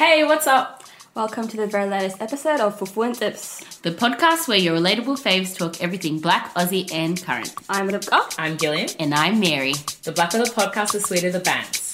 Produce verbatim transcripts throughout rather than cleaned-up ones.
Hey, what's up? Welcome to the very latest episode of Foo-Foo and Lips, the podcast where your relatable faves talk everything black, Aussie and current. I'm Ripka. I'm Gillian. And I'm Mary. The blacker the podcast, the sweeter the bands.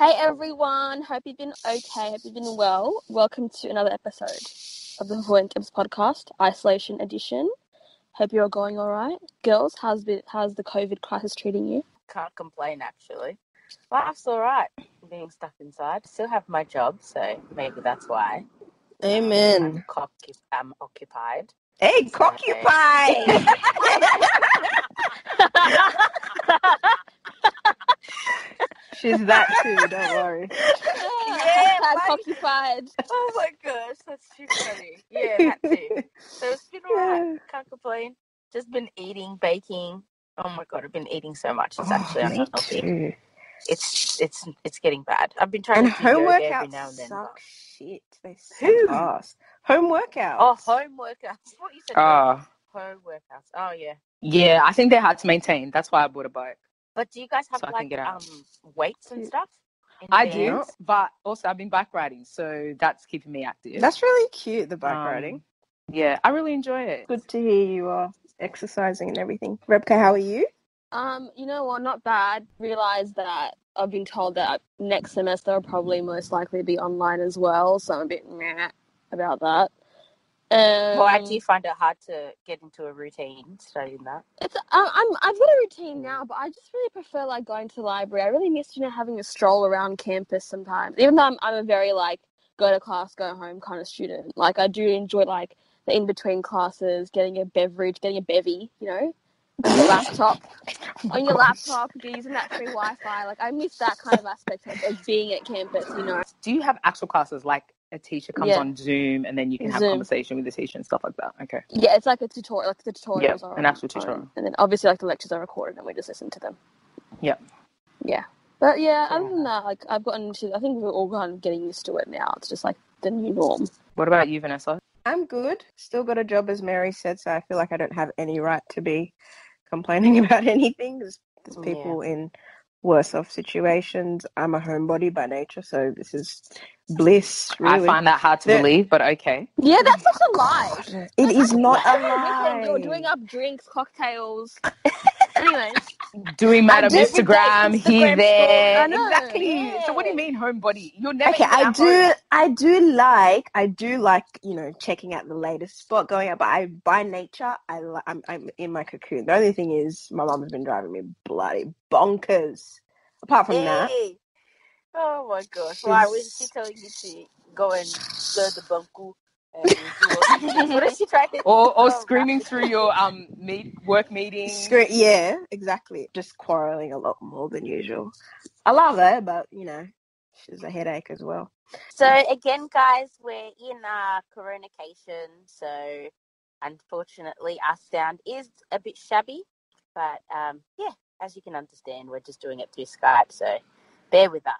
Hey everyone, hope you've been okay, hope you've been well. Welcome to another episode of the Who and Gems Podcast, Isolation Edition. Hope you're all going all right. Girls, how's the, how's the COVID crisis treating you? Can't complain actually. Life's all right, being stuck inside. Still have my job, so maybe that's why. Amen. I'm, I'm occupied. Hey, so coccupied! She's that too, don't worry. Yeah, that's occupied. Oh my gosh, that's too funny. Yeah, that too. So it's been all right. Can't complain. Just been eating, baking. Oh my God, I've been eating so much. It's actually oh, unhealthy. It's it's it's getting bad. I've been trying and to do home yoga every now and then. Suck shit. They suck ass. Home workouts. Oh, home workouts. What you said? Uh, home workouts. Oh yeah. Yeah, I think they're hard to maintain. That's why I bought a bike. But do you guys have so like um, weights and stuff? I do, but also I've been bike riding, so that's keeping me active. That's really cute, the bike um, riding. Yeah, I really enjoy it. Good to hear you are exercising and everything. Rebecca, how are you? Um, you know what, not bad. Realised that I've been told that next semester I'll probably most likely be online as well, so I'm a bit meh about that. Um, well, I do find it hard to get into a routine studying that. It's um, I'm I've got a routine now, but I just really prefer like going to the library. I really miss, you know, having a stroll around campus sometimes. Even though I'm I'm a very like go to class, go home kind of student. Like I do enjoy like the in between classes, getting a beverage, getting a bevy, you know, on your laptop, oh on your gosh. laptop, using that free Wi-Fi. Like I miss that kind of aspect of, of being at campus, you know. Do you have actual classes like? A teacher comes yeah. on Zoom and then you can have Zoom. Conversation with the teacher and stuff like that. Okay. Yeah, it's like a tutorial. Like the tutorials yeah, are an actual tutorial. And then obviously like the lectures are recorded and we just listen to them. Yeah. Yeah. But yeah, yeah. other than that, like I've gotten to, I think we're all kind of getting used to it now. It's just like the new norm. What about you, Vanessa? I'm good. Still got a job, as Mary said, so I feel like I don't have any right to be complaining about anything. There's, there's people yeah. in worse off situations. I'm a homebody by nature, so this is bliss, really. I find that hard to the, believe, but okay. Yeah, that's not a lie. It that's is not a lie. You're doing up drinks, cocktails. Anyway. Doing Madam Instagram, Instagram here, there. Exactly. Yeah. So what do you mean homebody? You're never Okay, I do home. I do like I do like, you know, checking out the latest spot going out, but I by nature I I'm I'm in my cocoon. The only thing is my mum has been driving me bloody bonkers. Apart from hey. that. Oh my gosh. Why was she telling you to go and stir the bunku? What is she trying to or, or screaming through your um meet, work meeting? Scre- yeah, exactly. Just quarrelling a lot more than usual. I love her, but you know, she's a headache as well. So again, guys, we're in uh, coronacation, so unfortunately, our sound is a bit shabby. But um, yeah, as you can understand, we're just doing it through Skype, so bear with us.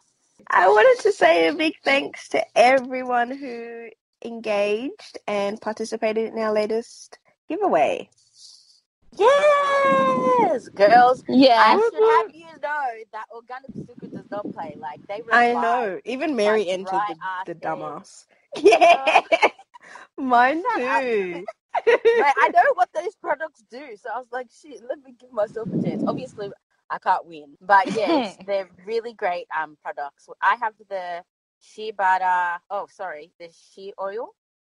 I wanted to say a big thanks to everyone who engaged and participated in our latest giveaway. Yes, girls. Yeah, I should have you know that Organic Suku does not play. Like they. I know. Even Mary like, entered right the, the dumbass. Yeah, uh, mine too. Like, I know what those products do, so I was like, shit. Let me give myself a chance. Obviously, I can't win, but yes, they're really great um products. I have the. Shea butter. Oh, sorry, the shea oil.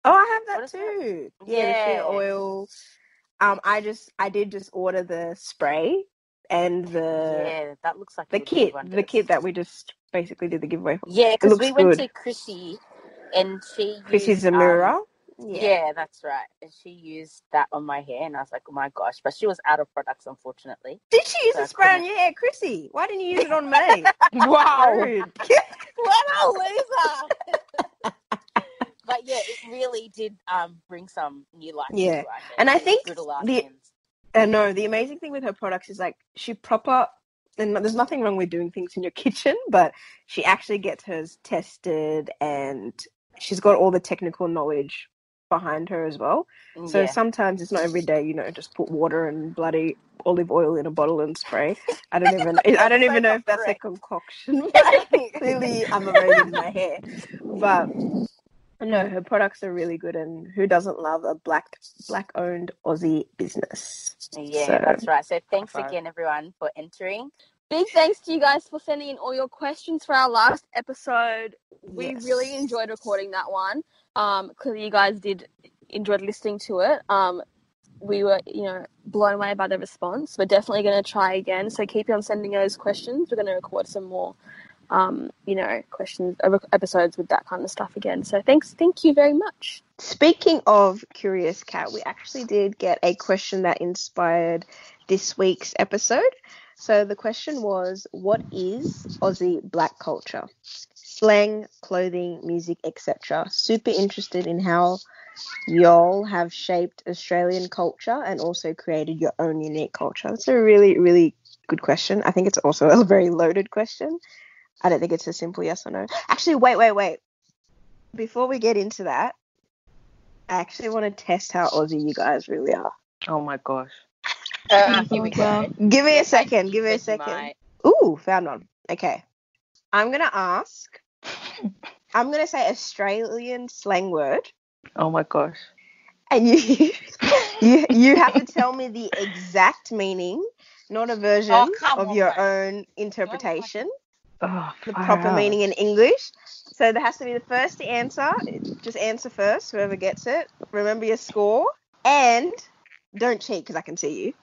Oh, I have that what too. That? Yeah, yeah, the shea oil. Um, I just, I did just order the spray and the yeah, that looks like the kit, the kit that we just basically did the giveaway for. Yeah, because we went good. to Chrissy, and she Chrissy Zamora. Um, yeah. yeah, that's right. And she used that on my hair, and I was like, oh my gosh! But she was out of products, unfortunately. Did she use so the spray on your hair, Chrissy? Why didn't you use it on me? Wow. What a loser! But yeah, it really did um, bring some new life. Yeah, into and I think the uh, no, the amazing thing with her products is like she proper and there's nothing wrong with doing things in your kitchen, but she actually gets hers tested and she's got all the technical knowledge behind her as well. So yeah. Sometimes it's not every day, you know, just put water and bloody olive oil in a bottle and spray. I don't even I don't even know if that's a concoction. Clearly I'm overrated my hair. But no, her products are really good, and who doesn't love a black black owned Aussie business? Yeah, so, that's right. So thanks again everyone for entering. Big thanks to you guys for sending in all your questions for our last episode. We yes. really enjoyed recording that one. Um, clearly you guys did enjoy listening to it. Um, we were, you know, blown away by the response. We're definitely going to try again. So keep on sending those questions. We're going to record some more, um, you know, questions episodes with that kind of stuff again. So thanks. Thank you very much. Speaking of Curious Cat, we actually did get a question that inspired this week's episode. So the question was, what is Aussie black culture? Slang, clothing, music, et cetera. Super interested in how y'all have shaped Australian culture and also created your own unique culture. It's a really, really good question. I think it's also a very loaded question. I don't think it's a simple yes or no. Actually, wait, wait, wait. Before we get into that, I actually want to test how Aussie you guys really are. Oh, my gosh. Uh, here we go. Give me a second. Give me a second. Ooh, found one. Okay. I'm going to ask. I'm going to say Australian slang word. Oh, my gosh. And you, you you have to tell me the exact meaning, not a version oh, of on, your man. own interpretation. Oh, the proper out. meaning in English. So there has to be the first to answer. Just answer first, whoever gets it. Remember your score. And don't cheat because I can see you.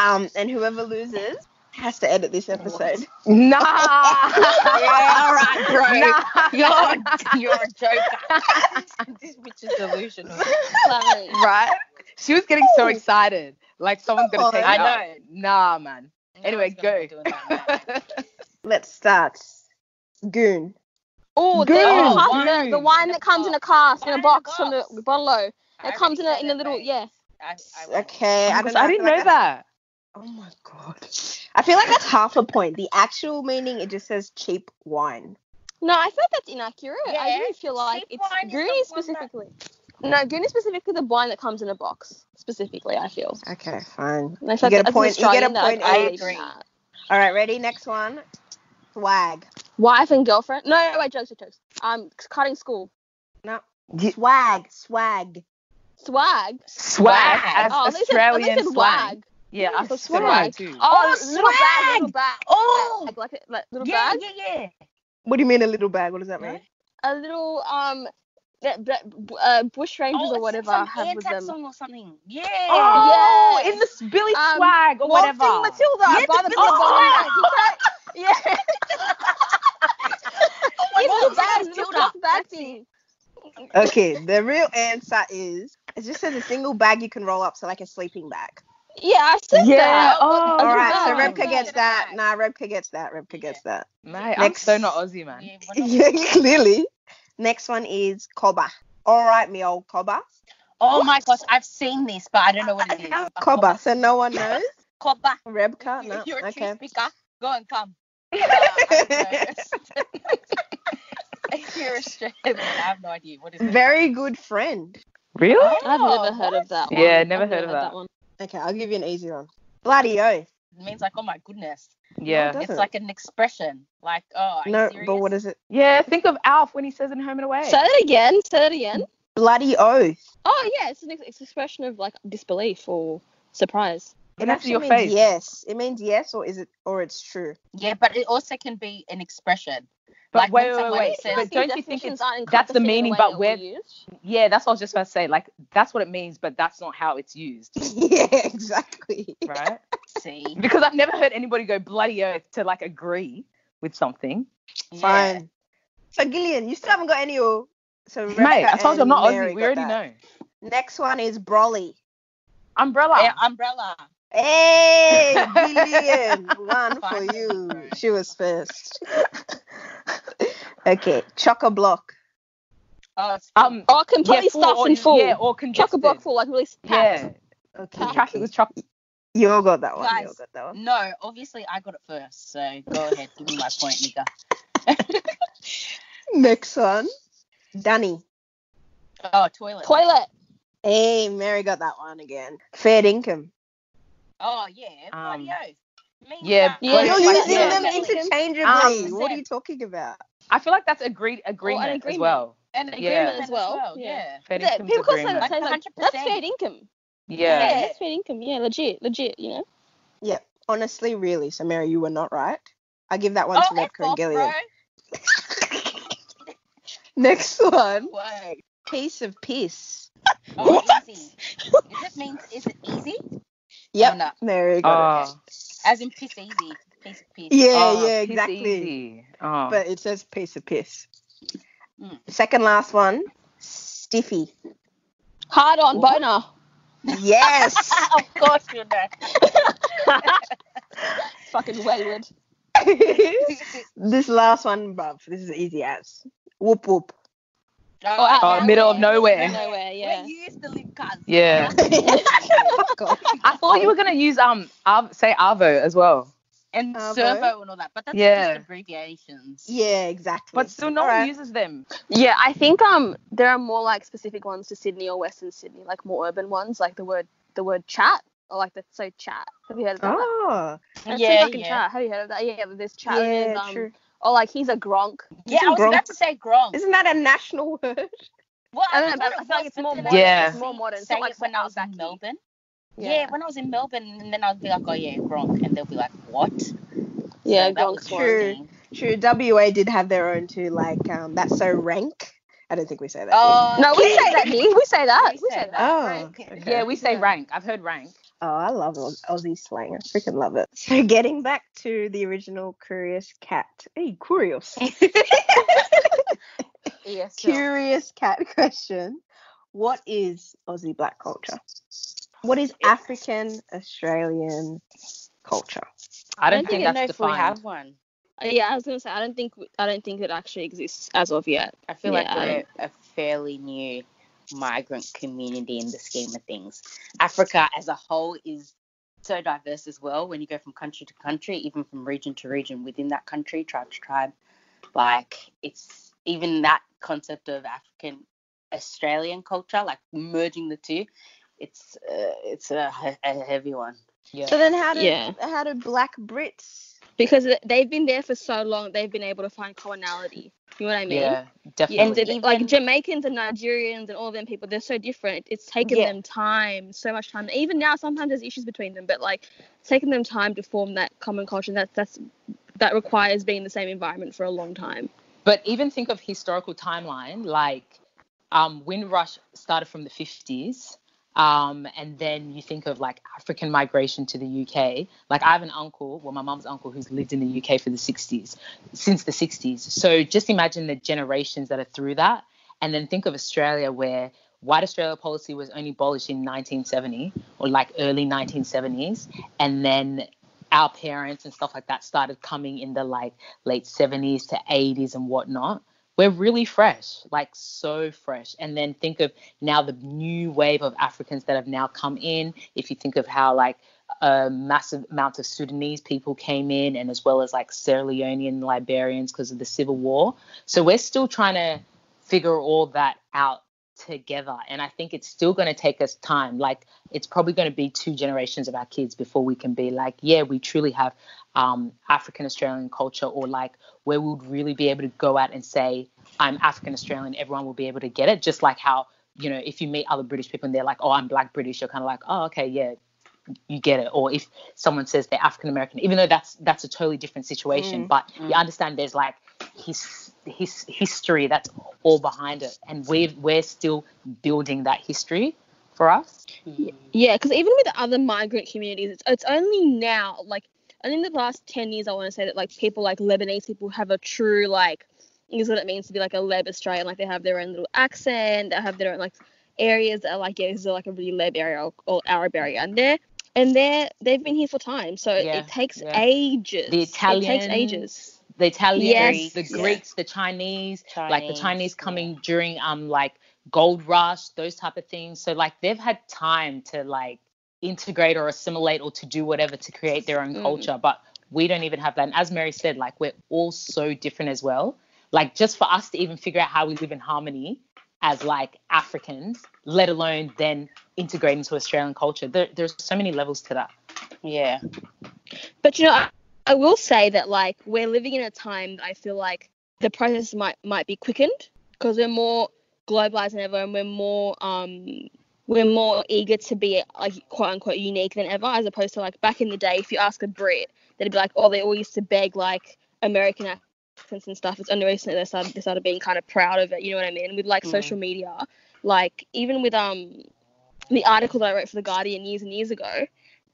Um, and whoever loses has to edit this episode. Nah. Yeah, all right, bro. Nah. You're, you're a joker. This bitch is delusional. Like, right? She was getting so excited. Like, someone's going to take it. I know. Nah, man. No, anyway, go. Let's start. Goon. Ooh, Goon. Oh, wine. The, the wine that comes in a cast, wine in a box, in a box. From the bottle. It comes in a, in a little, base. yeah. I, I okay, I, I didn't know like that. that. Oh my god! I feel like that's half a point. The actual meaning, it just says cheap wine. No, I feel like that's inaccurate. Yeah, I really feel like it's Goonie specifically. That... No, Goonie specifically the wine that comes in a box. Specifically, I feel. Okay, fine. You get a point. You get a point. I agree. All right, ready? Next one. Swag. Wife and girlfriend. No, wait, jokes, jokes. Um, cutting school. No. Swag, swag. Swag, swag, as oh, Australian said, swag. Yeah, I thought swag too. Oh, oh little swag. bag, little bag. Oh, like, like, like little yeah, bag. Yeah, yeah, What do you mean a little bag? What does that mean? A little um, that, that uh, bush rangers oh, or whatever some have with them. Song or something. Yeah. Oh, yeah. In the Billy um, swag or whatever. Matilda yeah, by the, the oh, swag. Yeah. Oh my god, little bag, bag thing. Okay, the real answer is it just says a single bag you can roll up, so like a sleeping bag. Yeah, I said yeah. that. Oh, all right, so Rebka gets that. Nah, Rebka gets that. Rebka gets yeah. that. Mate, Next, I'm so not Aussie, man. Yeah, not yeah, clearly. Next one is cobber. All right, me old cobber. Oh what? My gosh, I've seen this, but I don't know what it is. Cobber, so no one knows? Cobber. Rebka, no. You're a okay. tree speaker. Go and come. Uh, I don't know. You're Australian. I have no idea. What is it? Very good friend. Really? Oh, I've never heard what? of that one. Yeah, never I've heard never of that. that one. Okay, I'll give you an easy one. Bloody oath. It means like, oh my goodness. Yeah. No, it it's like an expression. Like, oh, are No, but what is it? Yeah, think of Alf when he says in Home and Away. Say it again. Say it again. Bloody oath. Oh, yeah. It's an ex- expression of like disbelief or surprise. And that's your means face. Yes. It means yes or is it or it's true. Yeah, but it also can be an expression. But like wait, wait, wait, wait. But don't you think it's that's the meaning? The but where? Yeah, that's what I was just about to say. Like that's what it means, but that's not how it's used. Yeah, exactly. Right. See. Because I've never heard anybody go bloody oath to like agree with something. Yeah. Fine. So Gillian, you still haven't got any. Or so Rebka mate, I told you I'm not Mary Aussie. We already that. know. Next one is brolly. Umbrella. Yeah, umbrella. Hey, Gillian, one for you. She was first. Okay, chock-a-block. Uh, um, oh, completely yeah, stuffed and full. Yeah, or congested. Chock-a-block full, like really packed. Yeah. Okay. Packed. It was chock. You all got that one. Guys, you all got that one. No, obviously I got it first. So go ahead, give me my point, nigga. Next one. Danny. Oh, toilet. Toilet. Hey, Mary got that one again. Fair income. Oh, yeah. Um, yeah. yeah. You're using yeah. them interchangeably. Um, what are you talking about? I feel like that's agreed agreement, well, an agreement. as well. An agreement yeah. as well. well yeah. yeah. yeah. People call that like, like, that's fair income. Yeah. yeah. That's fair income. Yeah, legit, legit, you know? Yeah. Honestly, really. So, Mary, you were not right. I give that one oh, to Ledker and Gillian. Next one. Whoa. Piece of piss. Oh, what? Easy. Does it mean, is it easy? Yep. Oh, no. Mary got oh. it. As in piss easy. Piece of piss. Yeah, oh, yeah, exactly. Oh. But it says piece of piss. Mm. Second last one. Stiffy. Hard on, Ooh. boner. Yes. Of course you know. Fucking wayward. This last one, bruv. This is easy as. Whoop whoop. Oh, out, oh out middle there. of nowhere. Nowhere, yeah. We used the lip cards. Yeah. I thought you were gonna use um Ar- say Arvo as well. And Arvo. Servo and all that, but that's yeah. just abbreviations. Yeah, exactly. But still, no all one right. uses them. Yeah, I think um there are more like specific ones to Sydney or Western Sydney, like more urban ones, like the word the word chat. Or like that's so chat. Have you heard of that? Oh, that's yeah, so fucking yeah. chat. Have you heard of that? Yeah, there's chat. Yeah, there's, um, true. Or like he's a gronk. Yeah, Isn't I was gronk. about to say gronk. Isn't that a national word? Well, I don't know, but I feel like it's more modern. Yeah. It's more modern. It's not like when I was in Melbourne. Yeah. yeah, when I was in Melbourne, and then I'd be like, oh yeah, gronk, and they'll be like, what? Yeah, so gronk's true. True. W A did have their own too. Like um, that's so rank. I don't think we say that. Oh, no, we say that. We say that. We, we say, say that. that. Oh, okay. Yeah, we say rank. I've heard rank. Oh, I love Aussie slang. I freaking love it. So getting back to the original Curious Cat. Hey, Curious. yes, Curious Cat question. What is Aussie Black culture? What is African Australian culture? I don't, I don't think, think that's defined. We have one. Uh, yeah, I was gonna say I don't think I don't think it actually exists as of yet. I feel yeah, like we're a, a fairly new migrant community in the scheme of things. Africa as a whole is so diverse as well. When you go from country to country, even from region to region within that country, tribe to tribe, like it's even that concept of African Australian culture, like merging the two, it's uh, it's a, a heavy one. Yeah. So then how did yeah. how do Black Brits? Because they've been there for so long, they've been able to find commonality. You know what I mean? Yeah, definitely. And even, like Jamaicans and Nigerians and all them people, they're so different. It's taken yeah. them time, so much time. Even now, sometimes there's issues between them, but like it's taken them time to form that common culture. That that's that requires being in the same environment for a long time. But even think of historical timeline, like um, Windrush started from the fifties. Um, and then you think of like African migration to the U K. Like I have an uncle, well, my mum's uncle, who's lived in the U K for the sixties, since the sixties. So just imagine the generations that are through that. And then think of Australia, where white Australia policy was only abolished in nineteen seventy or like early nineteen seventies. And then our parents and stuff like that started coming in the like late seventies to eighties and whatnot. We're really fresh, like so fresh. And then think of now the new wave of Africans that have now come in. If you think of how like a massive amount of Sudanese people came in, and as well as like Sierra Leonean Liberians because of the Civil War. So we're still trying to figure all that out together. And I think it's still going to take us time. Like it's probably going to be two generations of our kids before we can be like, yeah, we truly have um, African Australian culture, or like where we would really be able to go out and say, I'm African Australian, everyone will be able to get it. Just like how, you know, if you meet other British people and they're like, oh, I'm Black British, you're kind of like, oh, okay, yeah, you get it. Or if someone says they're African American, even though that's that's a totally different situation, mm, but mm. you understand there's like his his history that's all behind it, and we're we're still building that history for us. Yeah, because even with other migrant communities, it's it's only now, like I think the last ten years, I want to say that like people like Lebanese people have a true like is what it means to be like a Leb Australian. Like they have their own little accent, they have their own like areas that are like, yeah, this is like a really Leb area or, or Arab area, and they're and they're they've been here for time, so yeah, it takes yeah. ages. The Italians, it takes ages. The Italians, yes. the Greeks, yeah. the Chinese, Chinese, like the Chinese coming yeah. during um like gold rush, those type of things. So like they've had time to like integrate or assimilate or to do whatever to create their own mm. culture. But we don't even have that. And as Mary said, like, we're all so different as well. Like, just for us to even figure out how we live in harmony as, like, Africans, let alone then integrate into Australian culture. There, there's so many levels to that. Yeah. But, you know, I, I will say that, like, we're living in a time that I feel like the process might, might be quickened because we're more globalised than ever, and we're more um, we're more eager to be, like, quote-unquote unique than ever, as opposed to, like, back in the day, if you ask a Brit, they'd be like, oh, they all used to beg, like, American actors and stuff. It's only recently they started, they started being kind of proud of it, you know what I mean? With, like, mm. social media, like, even with um the article that I wrote for The Guardian years and years ago,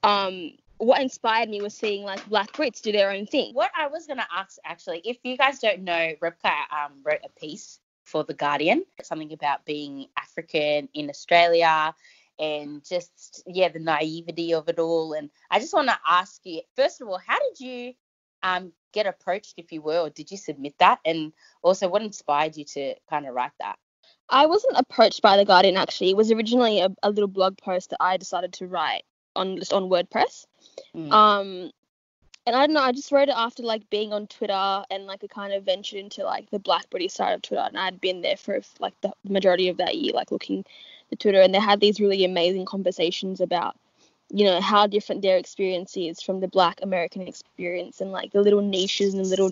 um what inspired me was seeing, like, Black Brits do their own thing. What I was going to ask, actually, if you guys don't know, Rebecca um, wrote a piece for The Guardian, something about being African in Australia and just, yeah, the naivety of it all. And I just want to ask you, first of all, how did you um get approached, if you were, or did you submit that? And also, what inspired you to kind of write that? I wasn't approached by The Guardian, actually. It was originally a, a little blog post that I decided to write on just on WordPress. Mm. Um, and I don't know, I just wrote it after, like, being on Twitter, and, like, I kind of ventured into, like, the Black British side of Twitter, and I'd been there for, like, the majority of that year, like, looking at Twitter, and they had these really amazing conversations about, you know, how different their experience is from the Black American experience, and, like, the little niches and the little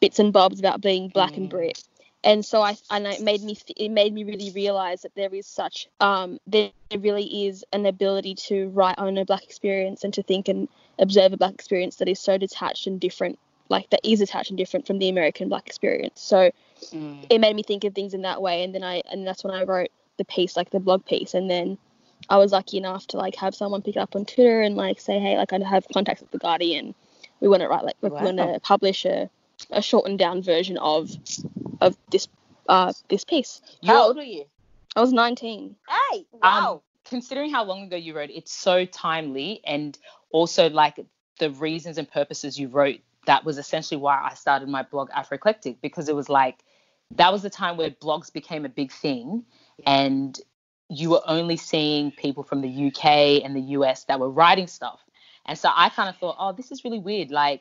bits and bobs about being Black mm. and Brit. And so I and it made me it made me really realize that there is such um there really is an ability to write on a Black experience and to think and observe a Black experience that is so detached and different, like, that is attached and different from the American Black experience. So mm. it made me think of things in that way, and then I and that's when I wrote the piece, like, the blog piece, and then I was lucky enough to, like, have someone pick it up on Twitter and, like, say, hey, like, I have contacts with The Guardian. We want to write, like, wow. we want to publish a, a shortened down version of of this uh this piece. How You're, old were you? I was nineteen. Hey, wow. Um, considering how long ago you wrote, it's so timely, and also, like, the reasons and purposes you wrote. That was essentially why I started my blog Afro Eclectic, because it was like that was the time where blogs became a big thing, and you were only seeing people from the U K and the U S that were writing stuff. And so I kind of thought, oh, this is really weird. Like,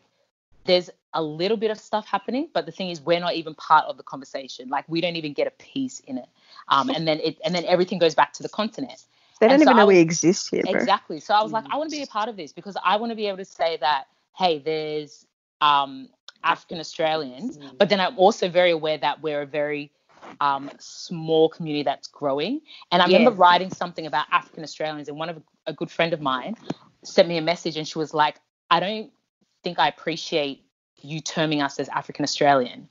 there's a little bit of stuff happening, but the thing is, we're not even part of the conversation. Like, we don't even get a piece in it. Um, and then it, and then everything goes back to the continent. They don't and even so know was, we exist here. Bro. Exactly. So I was mm. like, I want to be a part of this, because I want to be able to say that, hey, there's um, African Australians, mm. but then I'm also very aware that we're a very um, small community that's growing. And I yeah. remember writing something about African Australians, and one of a good friend of mine sent me a message, and she was like, I don't think I appreciate you terming us as African Australian.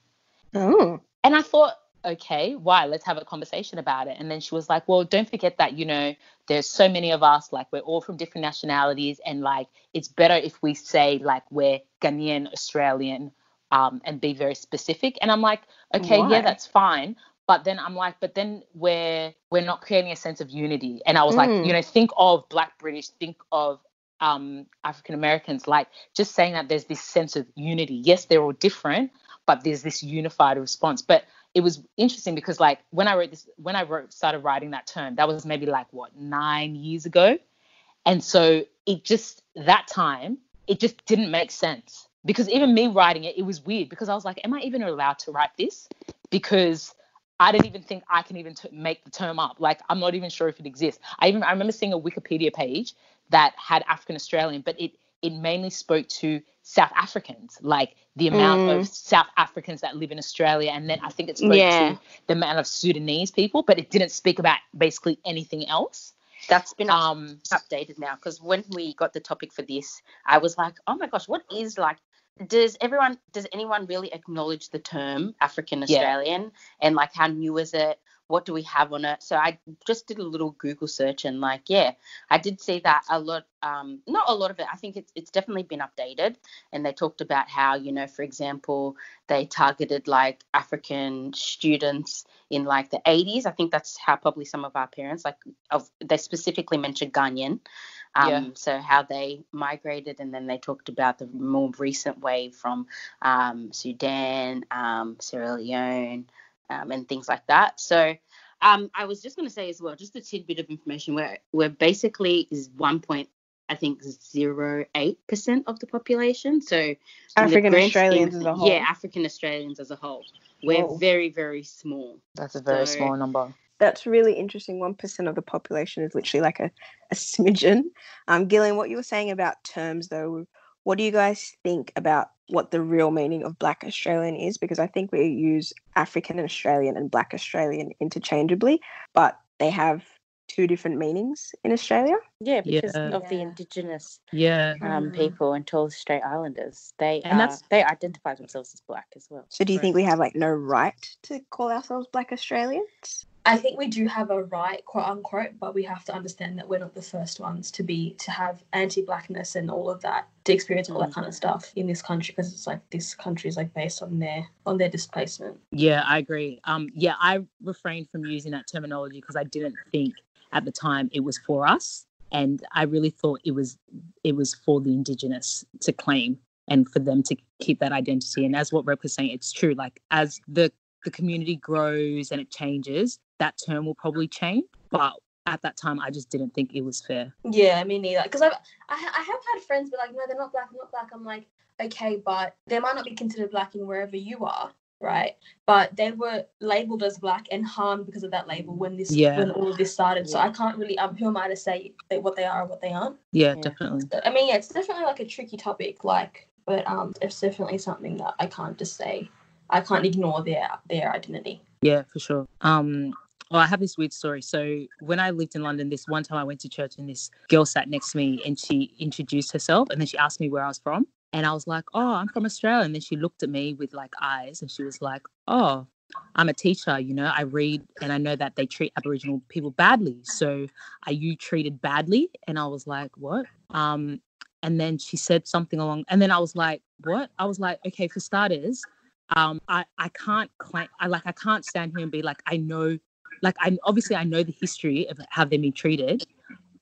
Oh. And I thought, okay, why? Let's have a conversation about it. And then she was like, well, don't forget that, you know, there's so many of us, like, we're all from different nationalities, and, like, it's better if we say, like, we're Ghanaian Australian, um, and be very specific. And I'm like, okay, why? Yeah, that's fine. But then I'm like, but then we're we're not creating a sense of unity. And I was mm. like, you know, think of Black British, think of um, African Americans, like, just saying that there's this sense of unity. Yes, they're all different, but there's this unified response. But it was interesting because, like, when I wrote this, when I wrote, started writing that term, that was maybe, like, what, nine years ago. And so it just, that time, it just didn't make sense, because even me writing it, it was weird, because I was like, am I even allowed to write this? Because I didn't even think I can even t- make the term up. Like, I'm not even sure if it exists. I even, I remember seeing a Wikipedia page that had African Australian, but it, it mainly spoke to South Africans, like the amount mm. of South Africans that live in Australia. And then I think it spoke yeah. to the amount of Sudanese people, but it didn't speak about basically anything else. That's been um, updated now, because when we got the topic for this, I was like, oh, my gosh, what is, like, does everyone, does anyone really acknowledge the term African Australian yeah. and, like, how new is it? What do we have on it? So I just did a little Google search, and, like, yeah, I did see that a lot, um, not a lot of it. I think it's it's definitely been updated, and they talked about how, you know, for example, they targeted, like, African students in, like, the eighties. I think that's how probably some of our parents, like, of, they specifically mentioned Ghanaian. Um, yeah. So how they migrated, and then they talked about the more recent wave from um, Sudan, um, Sierra Leone, Um, and things like that. So um, I was just going to say as well, just a tidbit of information, where we're basically is one point I think zero point eight percent of the population. So African Australians as a whole. Yeah, African Australians as a whole. We're Whoa. very, very small. That's a very so, small number. That's really interesting. one percent of the population is literally like a, a smidgen. Um, Gillian, what you were saying about terms, though, what do you guys think about what the real meaning of Black Australian is? Because I think we use African Australian and Black Australian interchangeably, but they have two different meanings in Australia. Yeah, because yeah. of yeah. the Indigenous yeah. um, mm. people and Torres Strait Islanders. They and are, that's, they identify themselves as Black as well. So do you right. think we have, like, no right to call ourselves Black Australians? I think we do have a right, quote unquote, but we have to understand that we're not the first ones to be to have anti-Blackness and all of that, to experience all that kind of stuff in this country, because it's like this country is like based on their on their displacement. Yeah, I agree. Um, yeah, I refrained from using that terminology because I didn't think at the time it was for us, and I really thought it was it was for the Indigenous to claim and for them to keep that identity. And as what Rep was saying, it's true. Like as the the community grows and it changes, that term will probably change, but at that time I just didn't think it was fair. Yeah, me neither, because I've I, I have had friends be like, no, they're not Black, not Black. I'm like, okay, but they might not be considered Black in wherever you are, right? But they were labelled as Black and harmed because of that label when this yeah. when all of this started. Yeah. So I can't really, um, who am I to say what they are or what they aren't? Yeah, yeah. definitely. So, I mean, yeah, it's definitely like a tricky topic, like, but um, it's definitely something that I can't just say. I can't ignore their their identity. Yeah, for sure. Um. Oh, I have this weird story. So when I lived in London, this one time I went to church and this girl sat next to me and she introduced herself and then she asked me where I was from. And I was like, oh, I'm from Australia. And then she looked at me with like eyes and she was like, oh, I'm a teacher. You know, I read and I know that they treat Aboriginal people badly. So are you treated badly? And I was like, what? Um, and then she said something along. And then I was like, what? I was like, okay, for starters, um, I, I can't claim, I like, I can't stand here and be like, I know. Like, I obviously I know the history of how they've been treated,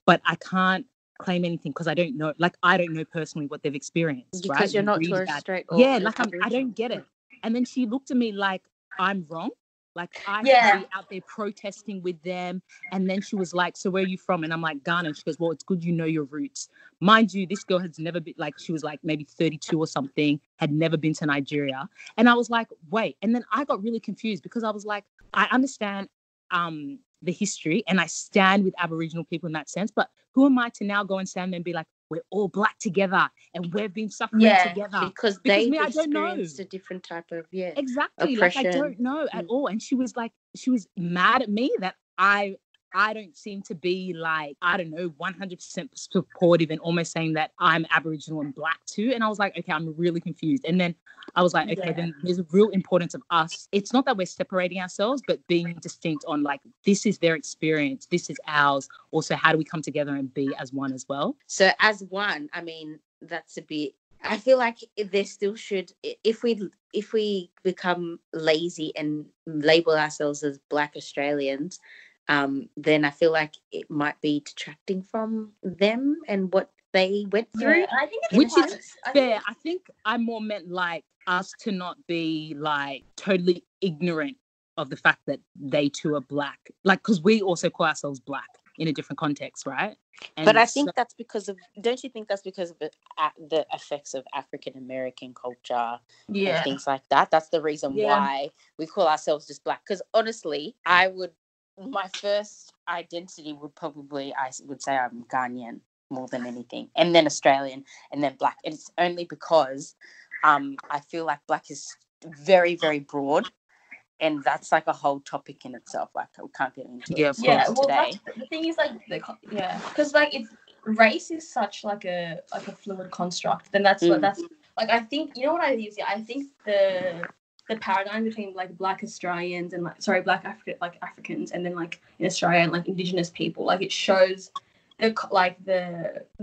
but I can't claim anything because I don't know. Like, I don't know personally what they've experienced. Because right? you're not Torres Strait. Yeah, like I'm, I don't get it. And then she looked at me like I'm wrong. Like I yeah. be out there protesting with them. And then she was like, "So where are you from?" And I'm like, "Ghana." And she goes, "Well, it's good you know your roots." Mind you, this girl has never been, like, she was like maybe thirty-two or something, had never been to Nigeria. And I was like, "Wait." And then I got really confused because I was like, "I understand." Um, the history, and I stand with Aboriginal people in that sense, but who am I to now go and stand there and be like, we're all Black together and we've been suffering yeah, together because, because they me, experienced a different type of yeah exactly oppression. Like I don't know at all. And she was like, she was mad at me that I I don't seem to be like, I don't know, one hundred percent supportive and almost saying that I'm Aboriginal and Black too. And I was like, okay, I'm really confused. And then I was like, okay, yeah. then there's a real importance of us. It's not that we're separating ourselves, but being distinct on like, this is their experience, this is ours. Also, how do we come together and be as one as well? So as one, I mean, that's a bit, I feel like there still should, if we if we become lazy and label ourselves as Black Australians, Um, then I feel like it might be detracting from them and what they went through. Yeah, I think it's Which hard. is fair. I think I more meant like us to not be like totally ignorant of the fact that they too are Black. Like, because we also call ourselves Black in a different context, right? And but I think so- that's because of, don't you think that's because of it, uh, the effects of African-American culture yeah. and things like that? That's the reason yeah. why we call ourselves just Black. Because honestly, I would My first identity would probably, I would say I'm Ghanaian more than anything, and then Australian, and then Black. And it's only because um, I feel like Black is very, very broad, and that's like a whole topic in itself. Like we can't get into yeah, it yeah, well, today. The thing is, like, the, yeah, because like it's race is such like a like a fluid construct. Then that's mm. what that's like. I think you know what I use. I think the. the paradigm between like Black Australians and like sorry Black African like Africans and then like in Australia and like Indigenous people, like it shows the like the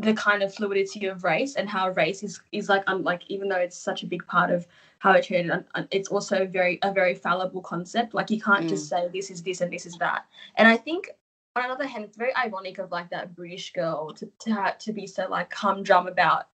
the kind of fluidity of race and how race is is like un- like even though it's such a big part of how it's treated, un- un- it's also very a very fallible concept. Like you can't mm. just say this is this and this is that. And I think on another hand, it's very ironic of like that British girl to to, have, to be so like humdrum about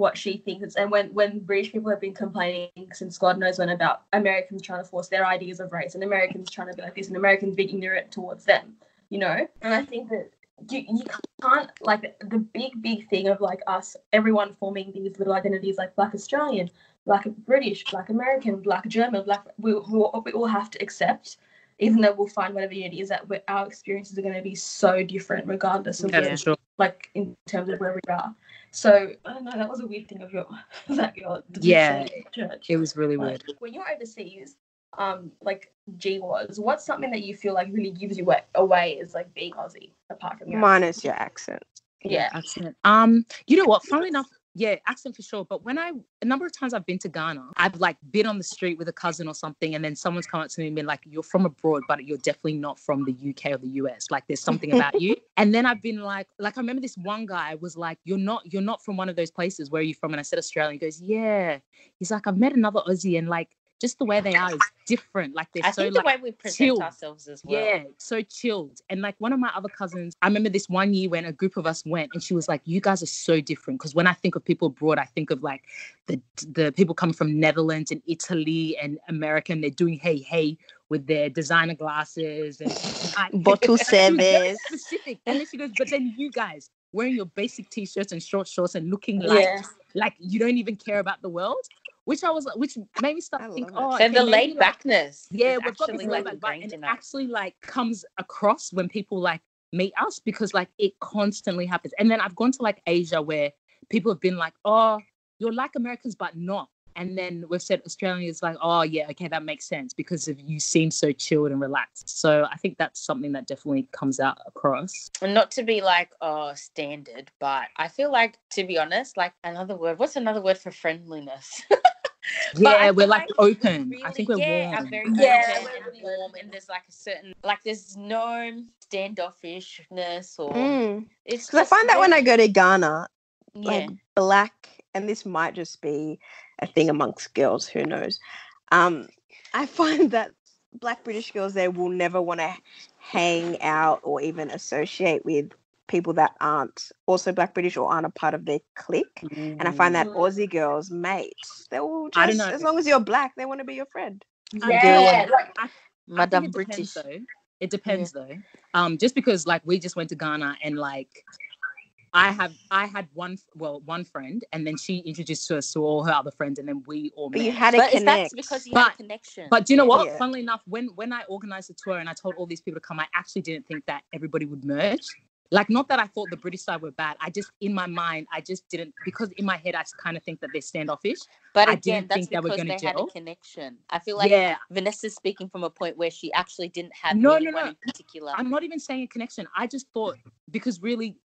what she thinks, and when when British people have been complaining since God knows when about Americans trying to force their ideas of race and Americans trying to be like this and Americans being ignorant towards them, you know. And I think that you, you can't, like, the big, big thing of, like, us, everyone forming these little identities, like Black Australian, Black British, Black American, Black German, Black, we, we, we all have to accept, even though we'll find whatever unity, is that we're, our experiences are going to be so different regardless of, yeah, where, sure, like, in terms of where we are. So, I don't know, that was a weird thing of your, that your, yeah, church. It was really weird. Like, when you're overseas, um, like G was, what's something that you feel like really gives you away is like being Aussie, apart from your minus accent? Your accent. Yeah. Accent. Um, you know what, funnily enough, yeah, accent for sure. But when I, a number of times I've been to Ghana, I've like been on the street with a cousin or something, and then someone's come up to me and been like, you're from abroad, but you're definitely not from the U K or the U S. Like, there's something about you. And then I've been like, like, I remember this one guy was like, you're not, you're not from one of those places. Where are you from? And I said, Australia. He goes, yeah. He's like, I've met another Aussie, and like, just the way they are is different. Like, they're I so, think the like, way we present chilled. Ourselves as well. Yeah, so chilled. And, like, one of my other cousins, I remember this one year when a group of us went, and she was like, you guys are so different. Because when I think of people abroad, I think of, like, the the people coming from Netherlands and Italy and America, and they're doing hey, hey with their designer glasses. And I, bottle service. Specific. And then she goes, but then you guys wearing your basic T-shirts and short shorts and looking like, yeah. like you don't even care about the world. Which I was, which made me start thinking, oh, and okay, the laid backness, like, yeah, we've got this laid back, right? And it actually like comes across when people like meet us, because like it constantly happens. And then I've gone to like Asia where people have been like, oh, you're like Americans, but not. And then we've said Australia is like, oh yeah, okay, that makes sense, because of you seem so chilled and relaxed. So I think that's something that definitely comes out across. And not to be like, oh, standard, but I feel like, to be honest, like another word, what's another word for friendliness? Yeah, we're like, like open. Really, I think we're yeah, warm. Very yeah, open we're really warm, and there's like a certain, like there's no standoffishness or. Mm. It's. Because I find that when I go to Ghana, like yeah. black, and this might just be a thing amongst girls, who knows? Um, I find that black British girls there will never want to hang out or even associate with people that aren't also black British or aren't a part of their clique. Mm. And I find that Aussie girls, mate, they will just, I don't know, as long as you're black, they want to be your friend. Yeah. yeah. Madame British. Depends, it depends yeah. though. Um, just because like we just went to Ghana and like, I have I had one well one friend, and then she introduced us to all her other friends, and then we all met. But you had a but connect. That's because you but, had a connection. But do you know what? Yeah. Funnily enough, when when I organised a tour and I told all these people to come, I actually didn't think that everybody would merge. Like, not that I thought the British side were bad. I just, in my mind, I just didn't, because in my head, I kind of think that they're standoffish. But again, I didn't that's think because they, were they had a connection. I feel like yeah. Vanessa's speaking from a point where she actually didn't have no, anyone no, no. in particular. I'm not even saying a connection. I just thought, because really,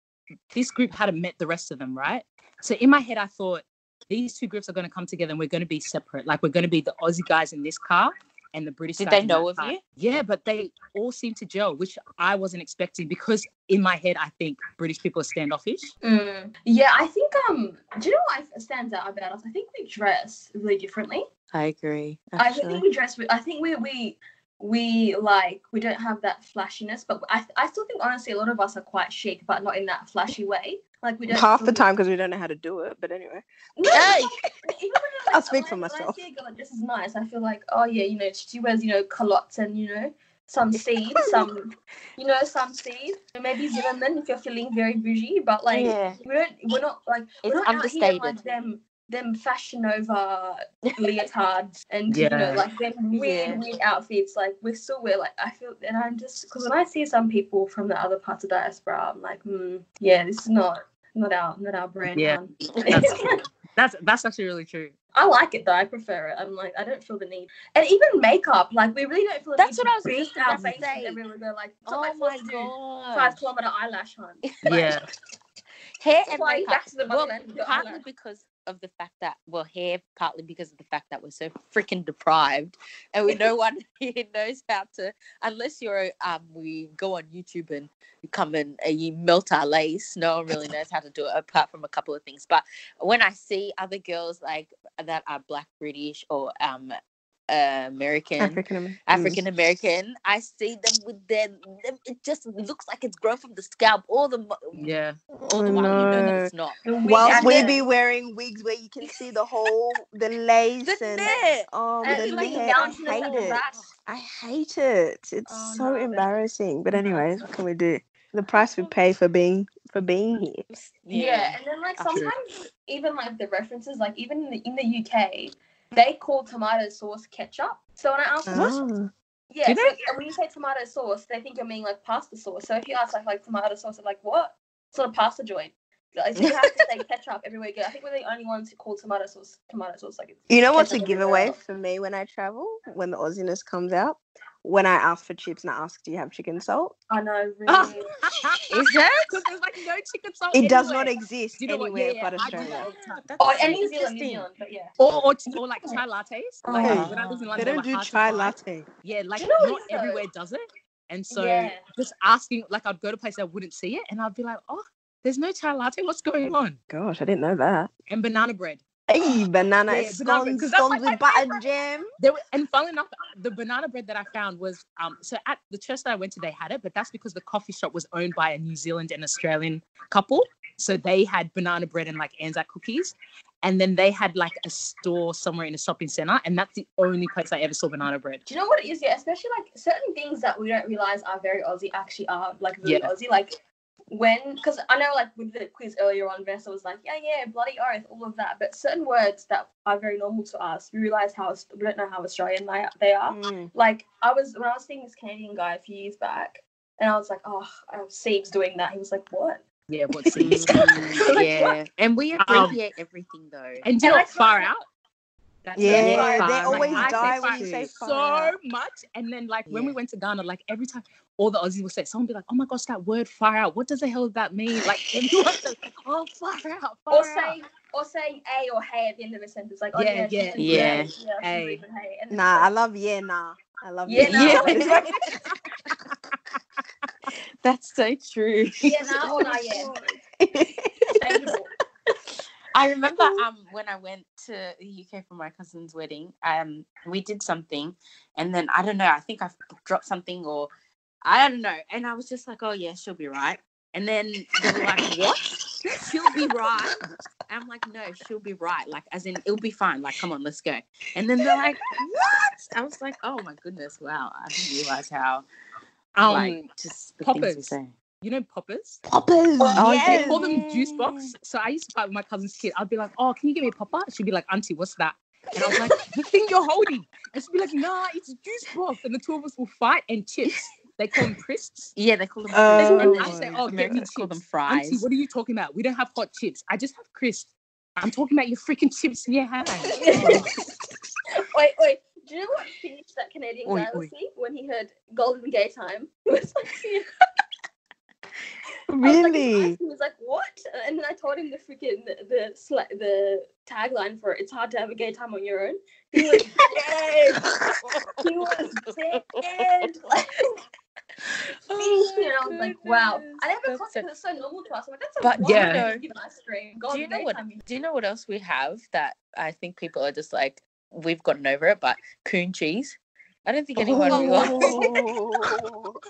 this group hadn't met the rest of them, right? So in my head, I thought, these two groups are going to come together and we're going to be separate. Like, we're going to be the Aussie guys in this car and the British guys. Did they know of you? Yeah, but they all seem to gel, which I wasn't expecting, because in my head, I think British people are standoffish. Mm. Yeah, I think, um, do you know what stands out about us? I think we dress really differently. I agree. Actually. I think we dress, I think we, we, we like we don't have that flashiness, but I I still think honestly a lot of us are quite chic, but not in that flashy way. Like we don't half the time because we don't know how to do it. But anyway, no, hey! like, even like, I'll speak oh, for like, myself. When I see a girl, like, this is nice. I feel like oh yeah, you know she wears you know culottes and you know some seed, some you know some seed. Maybe Zimmerman if you're feeling very bougie, but like yeah. we don't we're not like it's we're not understated. Out here like them. Them fashion over leotards and yeah. you know like them weird yeah. weird outfits like we still wear like I feel and I'm just because when I see some people from the other parts of diaspora I'm like mm, yeah this is not not our not our brand yeah that's, that's that's actually really true. I like it though. I prefer it. I'm like I don't feel the need and even makeup like we really don't feel the that's need what I was just about to say everyone go like oh like, my god five kilometer eyelash hunt like, yeah hair and like, makeup the well, partly eyelash. Because of the fact that well hair partly because of the fact that we're so freaking deprived and we no one here knows how to unless you're um we go on YouTube and you come and uh, you melt our lace. No one really knows how to do it apart from a couple of things. But when I see other girls like that are black British or um Uh, American, African-American. African-American. I see them with their. Them, it just looks like it's grown from the scalp. All the yeah, all the oh, while no. you know that it's not. Whilst we be wearing wigs where you can see the whole the lace the and net. Oh, and the like net. I hate it. I hate it. It's oh, so no, embarrassing. But anyways, what can we do? the price we pay for being for being here. Yeah, yeah. And then like sometimes even like the references, like even in the, in the U K, they call tomato sauce ketchup. So when I ask them, oh. yeah, so, like, when you say tomato sauce, they think you're meaning like pasta sauce. So if you ask like like tomato sauce, they're like, what? It's not a pasta joint. Like, you have to say ketchup everywhere you go. I think we're the only ones who call tomato sauce tomato sauce. Like, you know what's a giveaway for me when I travel? When the Aussiness comes out, when I ask for chips and I ask, do you have chicken salt? I know, really. Oh. Is there? Because there's like no chicken salt. It anywhere. does not exist you know anywhere yeah, yeah. but Australia. Or any New Zealand, but yeah. Or, or, or like chai lattes. Oh. Like, oh. When I was in London, they don't like, do chai latte. Yeah, like you know not everywhere does it. And so yeah. just asking, like I'd go to places I wouldn't see it and I'd be like, oh, there's no chai latte. What's going on? Gosh, I didn't know that. And banana bread. Hey, banana yeah, scones, banana, scones like with butter and jam. There were, and funnily enough, the banana bread that I found was, um, so at the church that I went to, they had it, but that's because the coffee shop was owned by a New Zealand and Australian couple. So they had banana bread and like Anzac cookies. And then they had like a store somewhere in a shopping center. And that's the only place I ever saw banana bread. Do you know what it is? Yeah, especially like certain things that we don't realize are very Aussie actually are like really yeah. Aussie. Like, when, because I know like with the quiz earlier on, Vanessa was like, yeah, yeah, bloody oath, all of that. But certain words that are very normal to us, we realise how, we don't know how Australian they, they are. Mm. Like I was, when I was seeing this Canadian guy a few years back, and I was like, oh, Steve's doing that. He was like, what? Yeah, what Steve's doing? Like, yeah. What? And we abbreviate um, everything though. And do you know like, far out? That's yeah, far. they always like, die when you say far so out. much. And then like when yeah. we went to Ghana, like every time all the Aussies would say, someone would be like, oh my gosh, that word far out, what does the hell does that mean? Like everyone says, oh, far out, far or out. Say, or saying a or hey at the end of a sentence. Like, oh, yeah, yeah, yeah, yeah. yeah hey. And nah, I love yeah, nah. I love yeah, yeah. Nah. That's so true. Yeah, nah, or nah, yeah. I remember um, when I went to the U K for my cousin's wedding, um, we did something and then, I don't know, I think I dropped something or I don't know. And I was just like, oh, yeah, she'll be right. And then they were like, what? She'll be right. And I'm like, no, she'll be right. Like, as in, it'll be fine. Like, come on, let's go. And then they're like, what? I was like, oh, my goodness. Wow. I didn't realize how, um, like, just the poppers. things we say. You know poppers? Poppers. Oh, yes. They call them juice box. So I used to buy with my cousin's kid. I'd be like, oh, can you give me a popper? She'd be like, auntie, what's that? And I was like, the thing you're holding. And she'd be like, nah, it's juice box. And the two of us will fight and chips. They call them crisps. Yeah, they call them crisps. Oh, and I say, oh, get me chips. Call them fries. Auntie, what are you talking about? We don't have hot chips. I just have crisps. I'm talking about your freaking chips in your hand. Wait, wait. Do you know what finished that Canadian guy was seeing when he heard Golden Gay Time? He was like, yeah. Really? I was like, he was like, what? And then I told him the freaking the sla- the tagline for it. It's hard to have a gay time on your own. He was dead. He was dead. Like, oh, and I was like, wow. I never thought it was so normal to us. I'm like, that's a but, wild yeah. you know, ice cream. God, do you know what? Time. Do you know what else we have that I think people are just like, we've gotten over it? But coon cheese. I don't think anyone oh. realizes.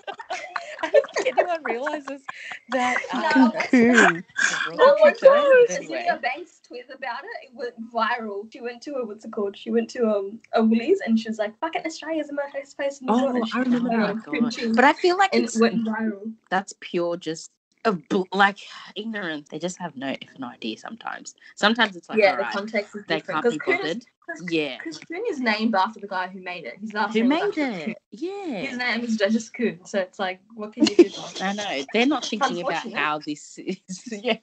I don't think anyone realizes that. Um, no, no one knows. Azealia Banks tweeted about it. It went viral. She went to a what's it called? She went to um a Woolies and she was like, "Fuck it, Australia's in my space." Oh, I remember that. Oh, but I feel like it's, it went viral. That's pure just. Of like ignorant, they just have no different idea sometimes. Sometimes it's like, yeah, all right, the context is they different. Can't be bothered. Chris, yeah, because Coon is named after the guy who made it. His last who name made it? Coon. Yeah, his name is just Coon. So it's like, what can you do? I know they're not thinking about how this is. Yeah,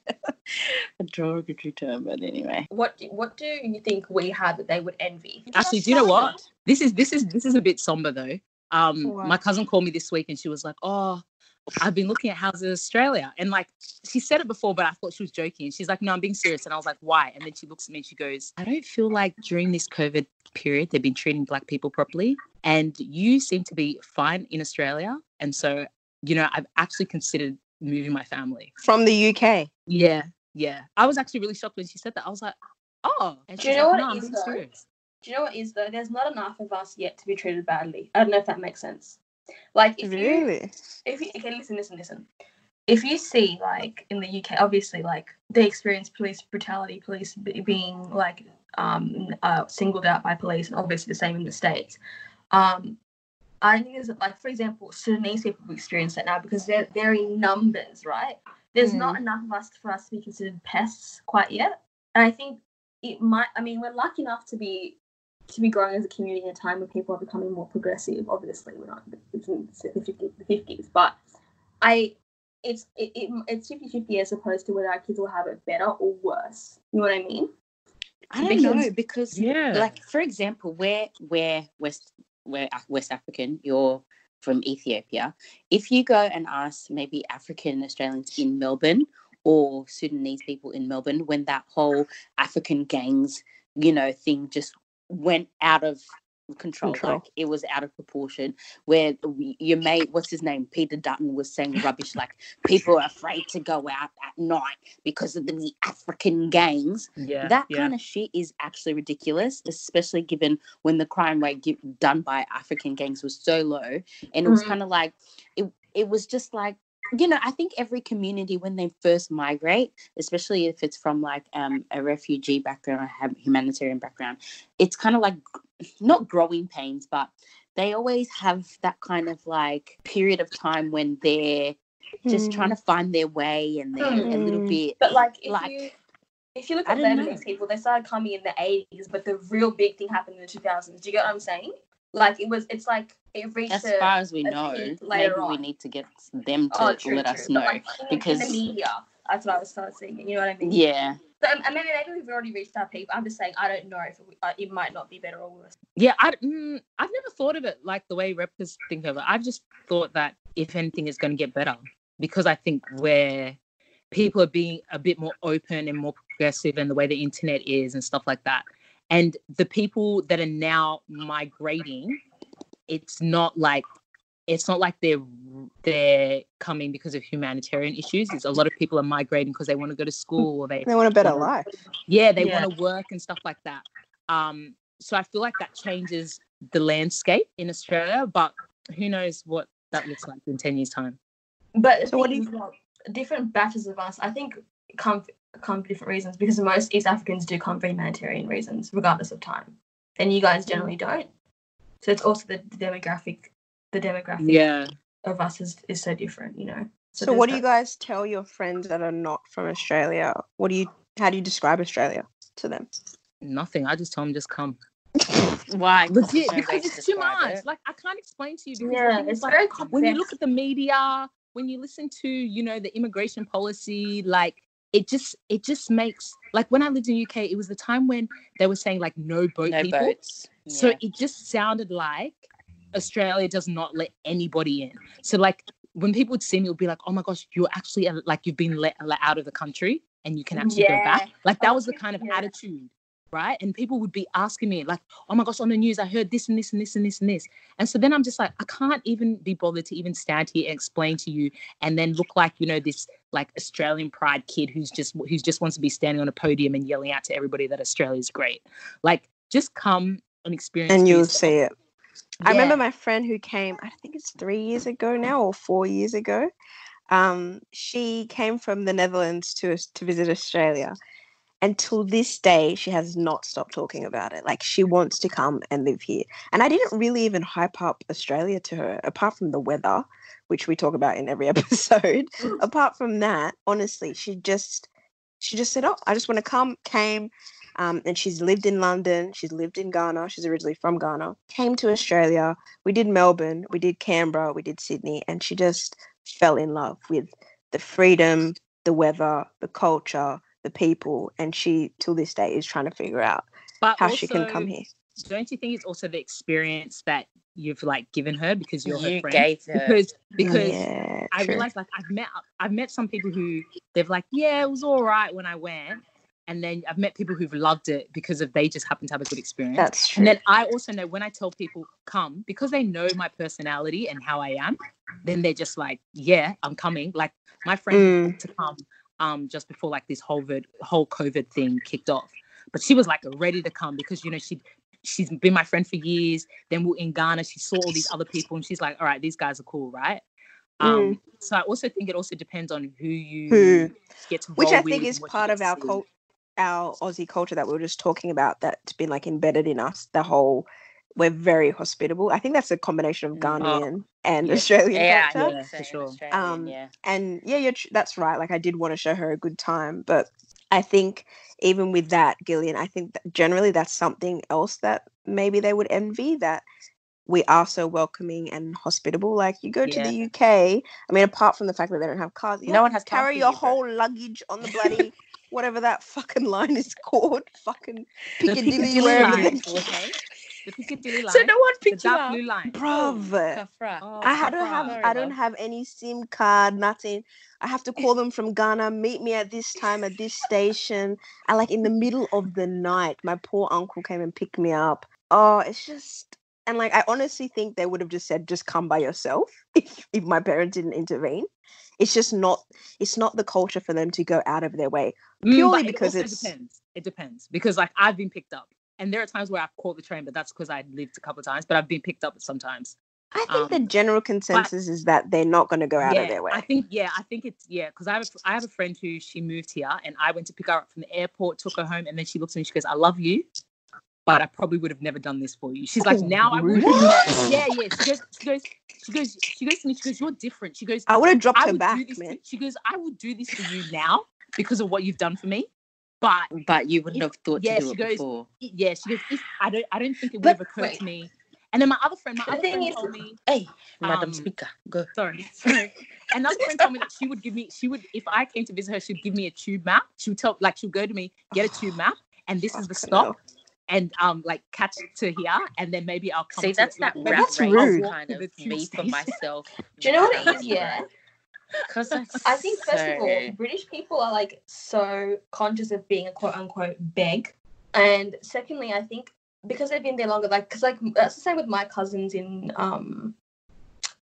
a derogatory term, but anyway. What do, What do you think we had that they would envy? Actually, do you know what? This is this is this is a bit somber though. Um, wow. My cousin called me this week and she was like, oh. I've been looking at houses in Australia and like she said it before but I thought she was joking. She's like, no, I'm being serious. And I was like, why? And then she looks at me and she goes, I don't feel like during this COVID period they've been treating black people properly and you seem to be fine in Australia and so, you know, I've actually considered moving my family. From the U K? Yeah, yeah. I was actually really shocked when she said that. I was like, oh. And do you know like, what no, it is though? Serious. Do you know what it is though? There's not enough of us yet to be treated badly. I don't know if that makes sense. Like if really? you, if you okay, listen, listen, listen. If you see like in the U K, obviously like they experience police brutality, police b- being like um uh, singled out by police, and obviously the same in the States. Um, I think it's like, for example, Sudanese people experience that now because they're, they're in numbers, right? There's mm. not enough of us for us to be considered pests quite yet. And I think it might, I mean, we're lucky enough to be to be growing as a community at a time when people are becoming more progressive. Obviously, we're not in the fifties, but I, it's it, it, it's fifty-fifty as opposed to whether our kids will have it better or worse. You know what I mean? I don't because, know because, yeah. like, for example, we're, we're West, we're West African, you're from Ethiopia. If you go and ask maybe African Australians in Melbourne or Sudanese people in Melbourne when that whole African gangs, you know, thing just went out of control, control. Like it was out of proportion, where your mate, what's his name, Peter Dutton was saying rubbish like people are afraid to go out at night because of the African gangs. Yeah, that yeah. kind of shit is actually ridiculous, especially given when the crime rate give, done by African gangs was so low. And it mm. was kind of like, it, it was just like, you know, I think every community when they first migrate, especially if it's from like um, a refugee background or humanitarian background, it's kind of like not growing pains, but they always have that kind of like period of time when they're mm. just trying to find their way and they're mm. a little bit. But like, if like you, if you look at Lebanese people, they started coming in the eighties, but the real big thing happened in the two thousands. Do you get what I'm saying? Like it was, it's like it reached as far a, as we know. Maybe on. we need to get them to oh, true, let true. us know like, because in the media, that's what I was starting saying. You know what I mean? Yeah. So I mean, maybe we've already reached our peak. I'm just saying, I don't know if it, uh, it might not be better or worse. Yeah, I mm, I've never thought of it like the way rappers think of it. I've just thought that if anything, it's going to get better because I think where people are being a bit more open and more progressive, and the way the internet is and stuff like that. And the people that are now migrating, it's not like it's not like they're they're coming because of humanitarian issues. It's a lot of people are migrating because they want to go to school or they they want a better life. Yeah, they yeah. want to work and stuff like that. Um, so I feel like that changes the landscape in Australia, but who knows what that looks like in ten years' time. But so what do you different batches of us, I think, come. come for different reasons because most East Africans do come for humanitarian reasons regardless of time and you guys generally don't, so it's also the, the demographic the demographic yeah. of us is, is so different, you know. So, so what do that. you guys tell your friends that are not from Australia? What do you how do you describe Australia to them? Nothing. I just tell them just come. Why? Legit, because it's too much it. Like I can't explain to you because yeah, it's like, very complex. When you look at the media, when you listen to, you know, the immigration policy, like It just it just makes, like when I lived in the U K, it was the time when they were saying like no boat no people. Boats. Yeah. So it just sounded like Australia does not let anybody in. So like when people would see me, it would be like, oh my gosh, you're actually like you've been let, let out of the country and you can actually yeah. go back. Like that was the kind of yeah. attitude, right? And people would be asking me like, oh my gosh, on the news, I heard this and this and this and this and this. And so then I'm just like, I can't even be bothered to even stand here and explain to you and then look like, you know, this like Australian pride kid who's just who's just wants to be standing on a podium and yelling out to everybody that Australia's great. Like, just come and experience. And you'll see it. Yeah. I remember my friend who came, I think it's three years ago now or four years ago. Um, she came from the Netherlands to to visit Australia. And till this day, she has not stopped talking about it. Like, she wants to come and live here. And I didn't really even hype up Australia to her, apart from the weather, which we talk about in every episode. Apart from that, honestly, she just she just said, oh, I just want to come, came. Um, and she's lived in London. She's lived in Ghana. She's originally from Ghana. Came to Australia. We did Melbourne. We did Canberra. We did Sydney. And she just fell in love with the freedom, the weather, the culture, the people, and she till this day is trying to figure out but how also, she can come here. Don't you think it's also the experience that you've like given her because you're you her friend? Gave her. Because because yeah, I realized like I've met I've met some people who they've like yeah it was all right when I went, and then I've met people who've loved it because of they just happen to have a good experience. That's true. And then I also know when I tell people come because they know my personality and how I am, then they're just like yeah I'm coming. Like my friend mm. to come. Um, just before like this whole vid- whole COVID thing kicked off, but she was like ready to come because you know she she's been my friend for years. Then we're in Ghana, she saw all these other people, and she's like, all right, these guys are cool, right? Um, mm. So I also think it also depends on who you who, get to roll with, which I think is part of our cult, our Aussie culture that we were just talking about that's been like embedded in us. The whole we're very hospitable. I think that's a combination of Ghanaian oh. and yeah. Australian yeah, culture. Yeah, for sure. Um, yeah. And yeah, you're tr- that's right. Like, I did want to show her a good time, but I think even with that, Gillian, I think that generally that's something else that maybe they would envy, that we are so welcoming and hospitable. Like, you go yeah. to the U K, I mean, apart from the fact that they don't have cars, you no have one has carry your either. whole luggage on the bloody whatever that fucking line is called, fucking Piccadilly, wherever they The Piccadilly line. So no one picked the dark you blue line. Bruv. Oh, I had don't have Sorry, I don't bro. have any SIM card, nothing. I have to call them from Ghana, meet me at this time at this station. And like in the middle of the night, my poor uncle came and picked me up. Oh, it's just and like I honestly think they would have just said, just come by yourself if, if my parents didn't intervene. It's just not it's not the culture for them to go out of their way. Purely mm, because it it's depends. It depends. Because like I've been picked up. And there are times where I've caught the train, but that's because I lived a couple of times, but I've been picked up sometimes. I think um, the general consensus but, is that they're not going to go out yeah, of their way. I think, yeah, I think it's, yeah, because I have a, I have a friend who, she moved here and I went to pick her up from the airport, took her home, and then she looks at me and she goes, I love you, but I probably would have never done this for you. She's oh, like, now really? I would. Yeah, yeah. She goes, she goes, she goes, she goes to me, she goes, you're different. She goes, I would have dropped I her back, man. To, she goes, I would do this for you now because of what you've done for me. But but you wouldn't if, have thought yeah, to do it goes, before. Yeah, she goes, if, I don't I don't think it would but, have occurred wait. to me. And then my other friend, my the other thing friend is, told me Hey, um, Madam Speaker, go. Sorry, sorry. Another friend told me that she would give me, she would, if I came to visit her, she'd give me a tube map. She would tell like she'll go to me, get a tube map, and this is the stop. And um like catch it to here, and then maybe I'll come See, to that's that like, rat race kind of me for myself. Do you know what it is? Yeah. Because I think first so... of all, British people are like so conscious of being a quote unquote beg, and secondly, I think because they've been there longer, like because like that's the same with my cousins in um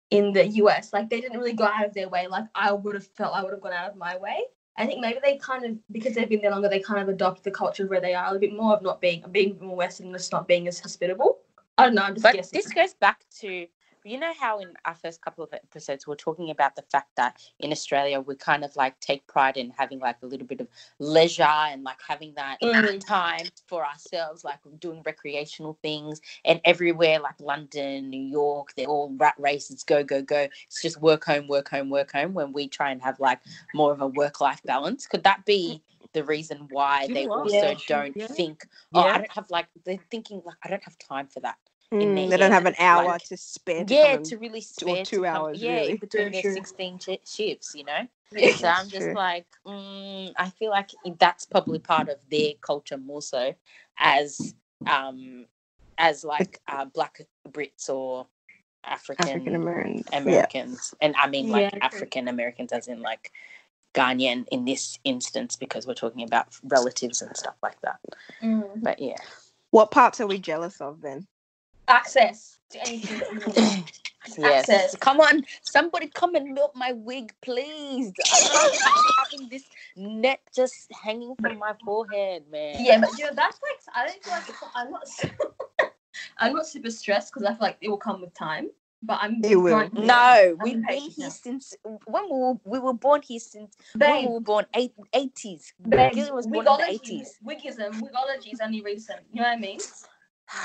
in the U S. Like they didn't really go out of their way. Like I would have felt I would have gone out of my way. I think maybe they kind of because they've been there longer, they kind of adopt the culture where they are a little bit more of not being being more Western, just not being as hospitable. I don't know. I'm just but guessing. This goes back to. You know how in our first couple of episodes we're talking about the fact that in Australia we kind of like take pride in having like a little bit of leisure and like having that mm. time for ourselves, like doing recreational things, and everywhere like London, New York, they're all rat races, go, go, go. It's just work, home, work, home, work, home when we try and have like more of a work-life balance. Could that be the reason why they also yeah. don't yeah. think, oh, yeah. I don't have like, they're thinking like, I don't have time for that. Mm, they don't have an hour like, to spend. Yeah, to really spend. Or two come, hours, yeah, really. Between their sixteen ch- shifts, you know. Yeah, so I'm just true. like, mm, I feel like that's probably part of their culture more so as, um, as like uh, Black Brits or African African Americans, Americans. Yeah. And I mean like yeah, African Americans, as in like Ghanaian in this instance, because we're talking about relatives and stuff like that. Mm. But yeah, what parts are we jealous of then? Access to anything. Yes. Access. Come on, somebody come and milk my wig, please. I'm having this net just hanging from my forehead, man. Yeah, but you know, that's like I don't feel like I'm not. I'm not super stressed because I feel like it will come with time. But I'm. It will. No, we've been here since when we were, we were born here since Babe. when we were born eight eighties. Gillian was born Wigology, in the eighties. Wigism, wigology is only recent. You know what I mean?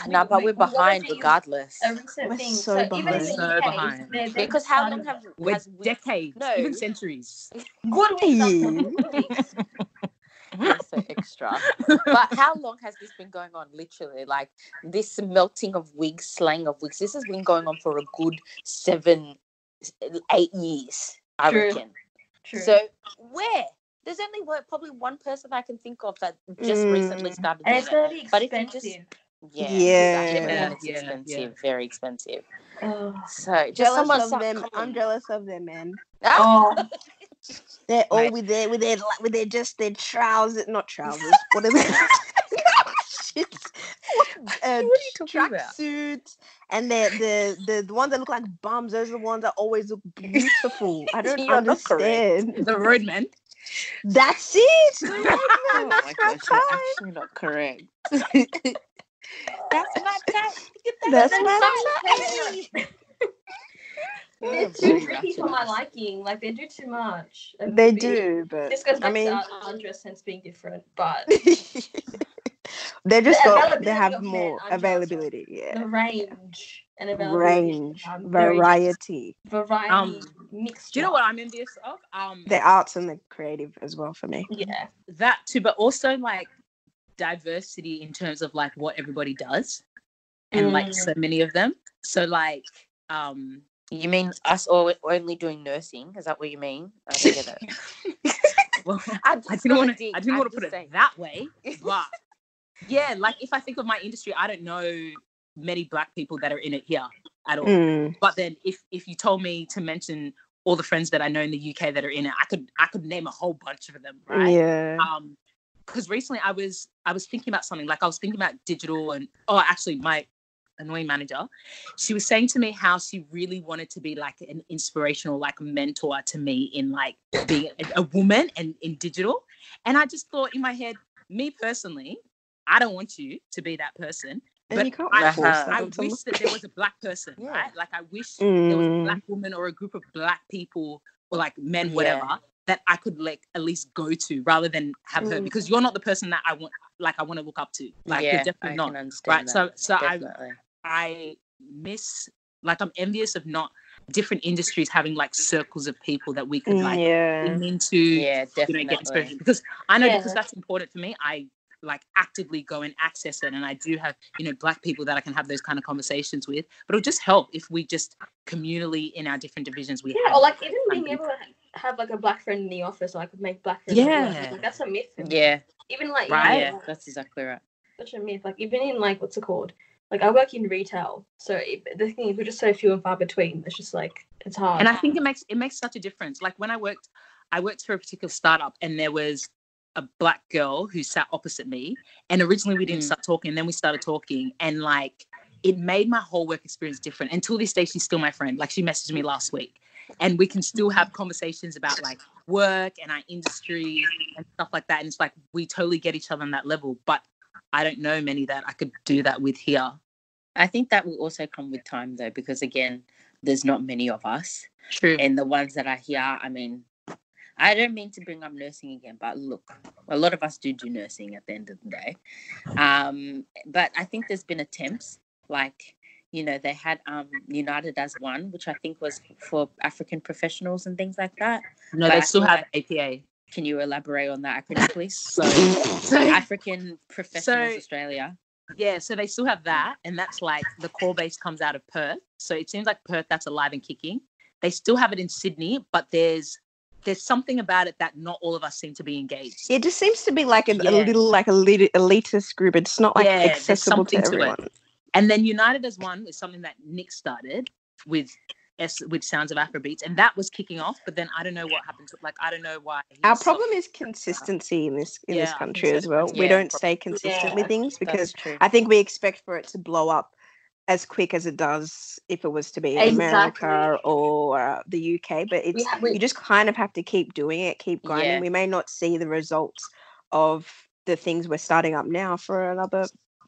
No, nah, but we're behind regardless. We're thing. so, so behind. Even so U K, behind. They're, they're because how long have we? Decades, no. even centuries. Good We're so extra. But how long has this been going on? Literally, like this melting of wigs, slang of wigs. This has been going on for a good seven, eight years, I True. reckon. True. So where? There's only probably one person I can think of that just mm. recently started. And it's going to be expensive. Yeah, yeah, exactly. yeah, it's expensive, yeah. very expensive. Oh, so just jealous of start, them. I'm jealous of them, man. Oh, they're all right. with their with their with their just their trousers, not trousers. What are they? Shit. What, uh, what are you track about? Suits and the the the ones that look like bums. Those are the ones that always look beautiful. I don't You're understand. The roadman. That's it. Oh my gosh, you're actually not correct. That's my time. That's my time. They're too tricky for my liking. Like they do too much. It they be, do, but this goes back I mean, to our dress sense being different. But They just the got, they have more availability. Yeah. The range yeah. and availability. Range, um, variety. Variety. Um, mixed. Do you know what I'm envious of? Um, the arts and the creative as well for me. Yeah, that too, but also like diversity in terms of like what everybody does and mm. like so many of them. So like... um. You mean us all only doing nursing? Is that what you mean? I don't get it. Well, I, I didn't want to. I didn't want to put saying. it that way. But yeah, like if I think of my industry, I don't know many Black people that are in it here at all. Mm. But then, if if you told me to mention all the friends that I know in the U K that are in it, I could I could name a whole bunch of them, right? Yeah. Um, because recently I was I was thinking about something. Like I was thinking about digital and oh, actually my. annoying manager, she was saying to me how she really wanted to be like an inspirational like mentor to me in like being a, a woman and in digital. And I just thought in my head, me personally, I don't want you to be that person. And but you can't I, I, I wish that there was a Black person, yeah. right? Like I wish mm. there was a Black woman or a group of Black people or like men, whatever, yeah. that I could like at least go to rather than have mm. her, because you're not the person that I want, like I want to look up to. Like yeah, you're definitely I not. Right. That. So so definitely. I I miss, like, I'm envious of not different industries having like circles of people that we could like yeah. lean into, yeah, definitely. You know, get inspiration. Because I know yeah. because that's important for me. I like actively go and access it, and I do have, you know, Black people that I can have those kind of conversations with. But it'll just help if we just communally in our different divisions we yeah, have. Or like even being able to have like a Black friend in the office, or I could make Black friends. Yeah, like, that's a myth. For me. Yeah, even like right. Yeah, know, that's exactly right. Such a myth. Like even in like what's it called? Like, I work in retail, so it, the thing is we're just so few and far between. It's just, like, it's hard. And I think it makes it makes such a difference. Like, when I worked, I worked for a particular startup, and there was a Black girl who sat opposite me, and originally we didn't mm. start talking, and then we started talking, and, like, it made my whole work experience different. Until this day, she's still my friend. Like, she messaged me last week, and we can still have conversations about, like, work and our industry and stuff like that, and it's like we totally get each other on that level, but I don't know many that I could do that with here. I think that will also come with time, though, because, again, there's not many of us. True. And the ones that are here, I mean, I don't mean to bring up nursing again, but look, a lot of us do do nursing at the end of the day. Um, but I think there's been attempts, like, you know, they had um, United as One, which I think was for African professionals and things like that. No, but they still have like, A P A. Can you elaborate on that acronym, please? So, so African Professionals so, Australia. Yeah, so they still have that, and that's like the core base comes out of Perth. So it seems like Perth, that's alive and kicking. They still have it in Sydney, but there's there's something about it that not all of us seem to be engaged. It just seems to be like a, yeah. a little like a lit- elitist group. It's not like yeah, accessible to everyone. To and then United as One is something that Nick started with. with Sounds of Afrobeats, and that was kicking off, but then I don't know what happened to like I don't know why our problem is consistency in this in yeah, this country so. as well yeah, we don't probably. stay consistent yeah, with things because I think we expect for it to blow up as quick as it does if it was to be in exactly. America or uh, the U K, but it's yeah, we, you just kind of have to keep doing it, keep grinding. Yeah. We may not see the results of the things we're starting up now for another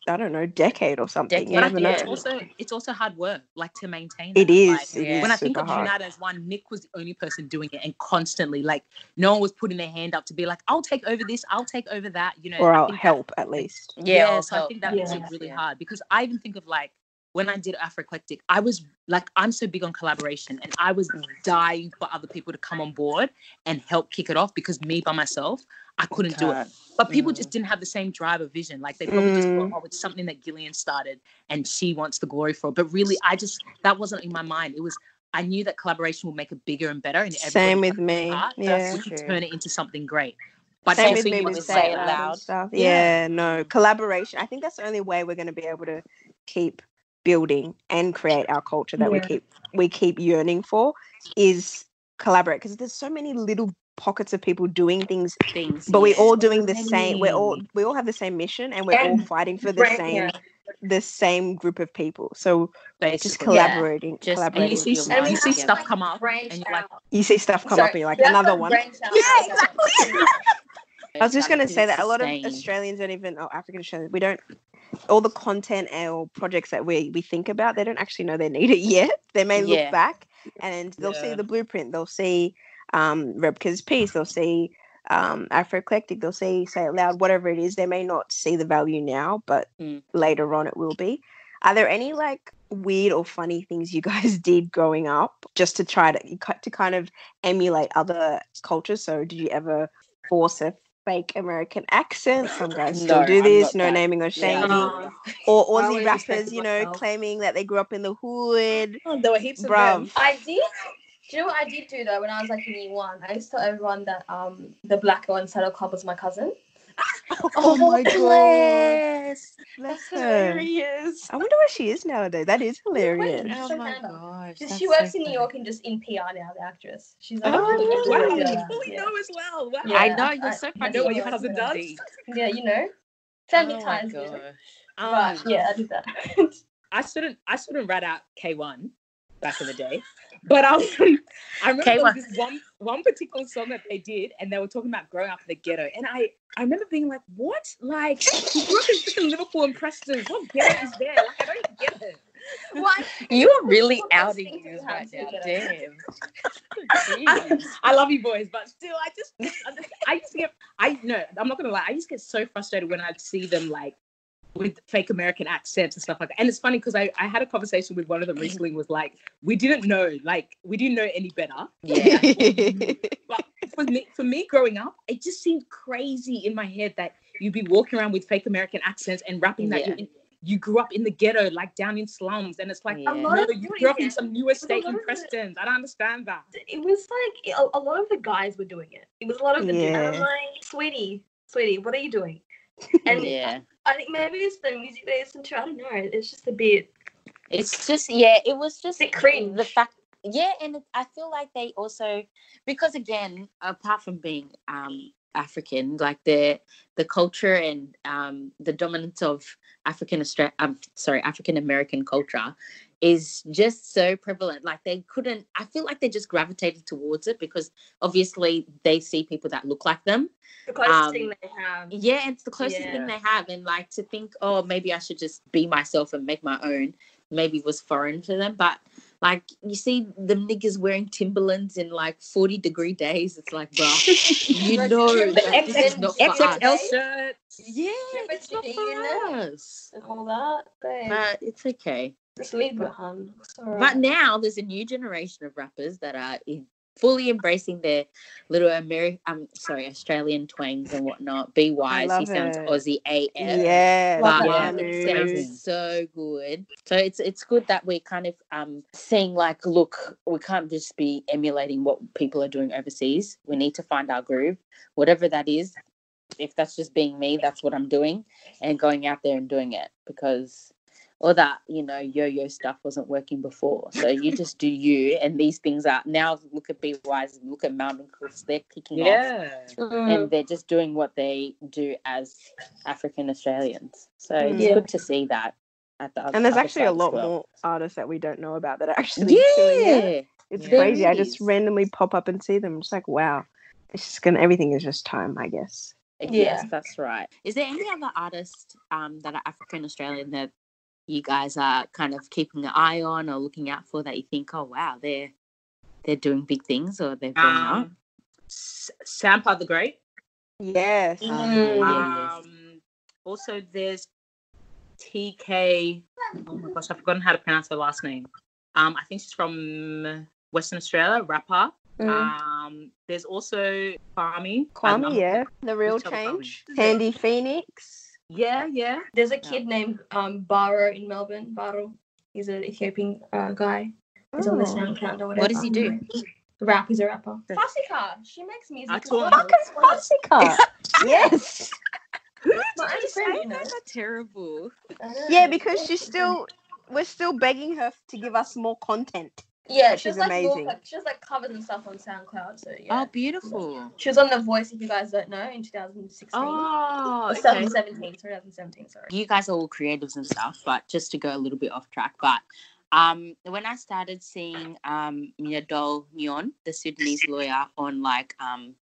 I don't know, decade or something. But I think it's also it's also hard work, like to maintain. It is. Like, it is when I think of United as One, Nick was the only person doing it, and constantly, like no one was putting their hand up to be like, "I'll take over this, I'll take over that," you know, or I'll help at least. Yeah. yeah so help. I think that yeah. was really yeah. hard, because I even think of like when I did Afro Eclectic, I was like, I'm so big on collaboration, and I was dying for other people to come on board and help kick it off, because me by myself, I couldn't do it. But people mm. just didn't have the same drive or vision. Like they probably mm. just thought, oh, it's something that Gillian started and she wants the glory for it. But really, I just, that wasn't in my mind. It was, I knew that collaboration will make it bigger and better. And same with me. Part, yeah. So turn it into something great. But same also with you want to say it loud. Stuff. Yeah, yeah, no, collaboration. I think that's the only way we're going to be able to keep building and create our culture that yeah. we keep we keep yearning for is collaborate, because there's so many little pockets of people doing things things but we're all doing the same, we're all we all have the same mission, and we're and all fighting for the right, same yeah. the same group of people, so basically, just collaborating yeah. just, collaborating and you see, and you see stuff like come up and you're like you see stuff come Sorry, up and you're like another one yeah exactly I was just going to say that a lot of Australians don't even, oh, African Australians, we don't, all the content or projects that we, we think about, they don't actually know they need it yet. They may yeah. look back and they'll yeah. see the blueprint. They'll see um, Rebecca's piece. They'll see um, Afro Eclectic, they'll say Say It Loud, whatever it is. They may not see the value now, but mm. later on it will be. Are there any like weird or funny things you guys did growing up just to try to to kind of emulate other cultures? So did you ever force a fake American accent? Some guys still no, do this, no that. naming or shaming. Yeah. Or Aussie rappers, you know, myself. claiming that they grew up in the hood. Oh, there were heaps Bruv. of them. I did. Do you know what I did do, though, when I was, like, in year one? I used to tell everyone that um, the black girl in Saddle Club was my cousin. Oh, oh my bless. God. Bless that's her. Hilarious. I wonder where she is nowadays. That is hilarious. Wait, oh, my gosh. She works so in New York and just in P R now, the actress. She's like, oh, really wow. You yeah. fully know as well. Wow. Yeah, I know. You're I, so funny. I know what your husband does. Yeah, you know. Family oh ties. Really. Um, but, yeah, I did that. I shouldn't I shouldn't rat out K one back in the day. But I, was, I remember there was this one, one particular song that they did, and they were talking about growing up in the ghetto. And I, I remember being like, what? Like, you grew up in freaking Liverpool and Preston. What ghetto is there? Like, I don't get it. What? You are really outing us right now. Damn. I, I love you boys, but still, I just, I, just, I used to get, I no, I'm not going to lie. I used to get so frustrated when I'd see them, like, with fake American accents and stuff like that. And it's funny because I, I had a conversation with one of them recently, was like, we didn't know, like, we didn't know any better. Yeah. But for me, for me growing up, it just seemed crazy in my head that you'd be walking around with fake American accents and rapping that yeah. you, you grew up in the ghetto, like down in slums. And it's like, yeah. no, you grew up in some new estate in Preston. I don't understand that. It was like, a, a lot of the guys were doing it. It was a lot of the yeah. guys. I'm like, sweetie, sweetie, what are you doing? And yeah. I think maybe it's the music they listen to. I don't know. It's just a bit. It's just yeah. It was just cringe. The fact yeah, and it, I feel like they also because again, apart from being um, African, like the the culture and um, the dominance of African Australia, um, sorry, African American culture is just so prevalent. Like they couldn't. I feel like they just gravitated towards it because obviously they see people that look like them. The closest um, thing they have. Yeah, it's the closest yeah. thing they have, and like to think, oh, maybe I should just be myself and make my own. Maybe was foreign to them, but like you see them niggas wearing Timberlands in like forty degree days. It's like, bro, you know, the X X L shirt. Yeah, it's not for us. All that, but it's okay. But now there's a new generation of rappers that are in, fully embracing their little American, um, sorry, Australian twangs and whatnot. Be wise, he it. sounds Aussie A F. Yeah, wow, it sounds so good. So it's it's good that we're kind of um seeing like, look, we can't just be emulating what people are doing overseas. We need to find our groove, whatever that is. If that's just being me, that's what I'm doing, and going out there and doing it because. Or that, you know, yo-yo stuff wasn't working before. So you just do you, and these things are now. Look at Be Wise, look at Mountain Cooks. They're kicking yeah. off, mm. and they're just doing what they do as African Australians. So mm. it's yeah. good to see that. At the other, and there's actually a lot well. more artists that we don't know about that are actually yeah. doing it. It's yeah. crazy. I just randomly pop up and see them. I'm just like, wow, it's just gonna. Everything is just time, I guess. Yeah. Yes, that's right. Is there any other artists um, that are African Australian that you guys are kind of keeping an eye on or looking out for that you think, oh, wow, they're they're doing big things or they're going out? Um, S- Sampa the Great. Yes. Um, mm. um, also, there's T K. Oh, my gosh, I've forgotten how to pronounce her last name. Um, I think she's from Western Australia, rapper. Mm. Um, there's also Kwame. Kwame, yeah. The Real Change. Handy Phoenix. Yeah, yeah. There's a kid no. named um, Baro in Melbourne. Baro. He's an Ethiopian uh, guy. He's oh. on the SoundCloud or whatever. What does he do? Rap. He's a rapper. Fassica. She makes music. I told Fuck is Fassica. Yes. My friend, you know. That's terrible. Yeah, because she's still, we're still begging her to give us more content. Yeah, she's like amazing. More, she has like covers and stuff on SoundCloud. So yeah. Oh, beautiful. She was on The Voice, if you guys don't know, in twenty sixteen. Oh, okay. twenty seventeen, twenty seventeen. Sorry. You guys are all creatives and stuff, but just to go a little bit off track. But um, when I started seeing um Nidal Nyon, the Sudanese lawyer, on like um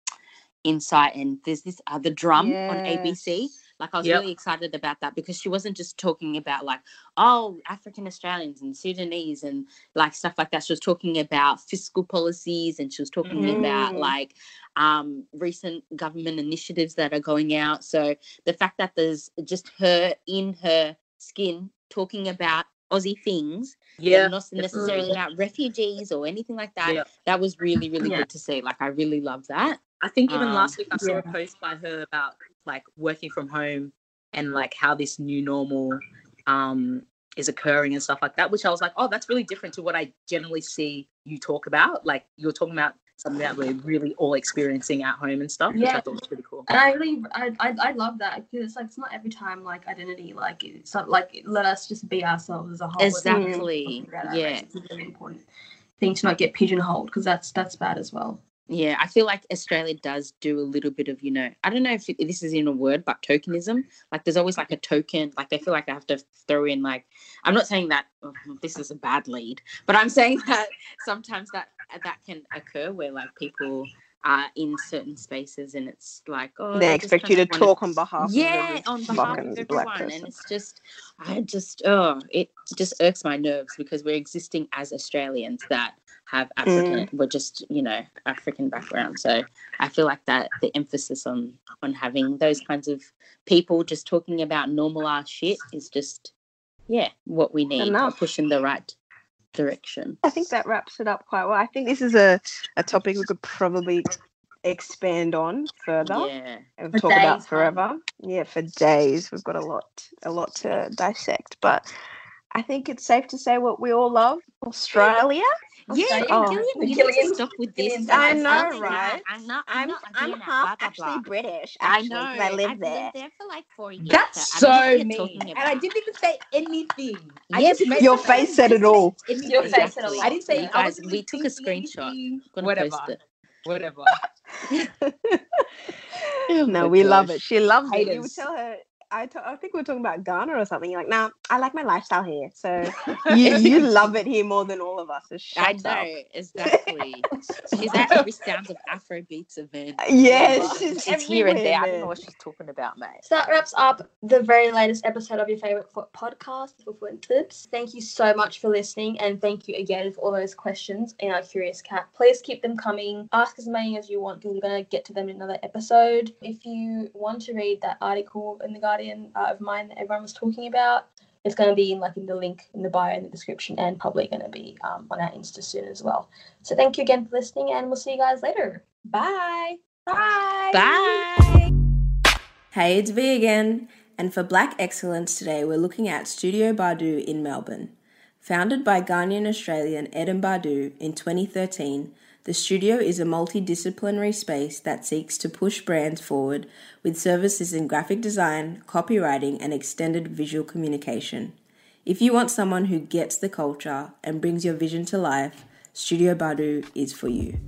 Insight, and there's this other drum yes. on A B C. Like, I was yep. really excited about that, because she wasn't just talking about, like, oh, African Australians and Sudanese and, like, stuff like that. She was talking about fiscal policies, and she was talking mm. about, like, um, recent government initiatives that are going out. So the fact that there's just her in her skin talking about Aussie things, yeah, not necessarily about refugees or anything like that. Yeah. That was really, really yeah. good to see. Like, I really love that. I think even um, last week I saw yeah. a post by her about, like, working from home and, like, how this new normal um, is occurring and stuff like that, which I was like, oh, that's really different to what I generally see you talk about. Like, you're talking about something that we're really all experiencing at home and stuff, which yeah. I thought was pretty cool. And I really, I, I, I love that, because it's like, it's not every time, like, identity, like, it's not like, let us just be ourselves as a whole. Exactly. Yeah. It's a very important thing to not get pigeonholed, because that's that's bad as well. Yeah, I feel like Australia does do a little bit of, you know, I don't know if this is in a word, but tokenism. Like, there's always, like, a token. Like, they feel like they have to throw in, like, I'm not saying that oh, this is a bad lead, but I'm saying that sometimes that that can occur where, like, people are in certain spaces and it's like, oh, they I expect you to talk to... on behalf yeah, of on behalf of everyone. And it's just, I just, oh, it just irks my nerves, because we're existing as Australians that have African, mm. we're just, you know, African background. So I feel like that the emphasis on on having those kinds of people just talking about normal ass shit is just, yeah, what we need. Enough. We're pushing the right direction. I think that wraps it up quite well. I think this is a, a topic we could probably expand on further yeah. and for talk days, about forever. Huh? Yeah, for days. We've got a lot, a lot to dissect, but I think it's safe to say what we all love, Australia. Yeah, oh, Gillian, you need to stop with this. I know, right? I'm not, I'm, not, I'm, I'm half blah, blah, blah. actually British, actually, I know. I live I've there. I've lived there for like four years. That's so, so mean. And I didn't even say anything. Yes, your face said it all. Your face said it all. I didn't say guys, we took a screenshot. Whatever. Whatever. No, we love it. She loves it. You tell her. I, t- I think we we're talking about Ghana or something. You're like, nah, I like my lifestyle here. So you, you love it here more than all of us. So I know, up. exactly. She's at every Sounds of Afrobeats event. Yes, she's, she's here and there. I don't know what she's talking about, mate. So that wraps up the very latest episode of your favourite podcast, Foo-Foo and Lips. Thank you so much for listening, and thank you again for all those questions in our Curious Cat. Please keep them coming. Ask as many as you want, because we're going to get to them in another episode. If you want to read that article in The Guardian, Uh, of mine that everyone was talking about, it's going to be in like in the link in the bio in the description, and probably going to be um, on our Insta soon as well. So thank you again for listening, and we'll see you guys later. Bye. Bye. Bye. Hey, it's V again, and for Black Excellence today we're looking at Studio Bardou in Melbourne. Founded by Ghanaian Australian Eden Bardou in twenty thirteen, the studio is a multidisciplinary space that seeks to push brands forward with services in graphic design, copywriting, and extended visual communication. If you want someone who gets the culture and brings your vision to life, Studio Bardou is for you.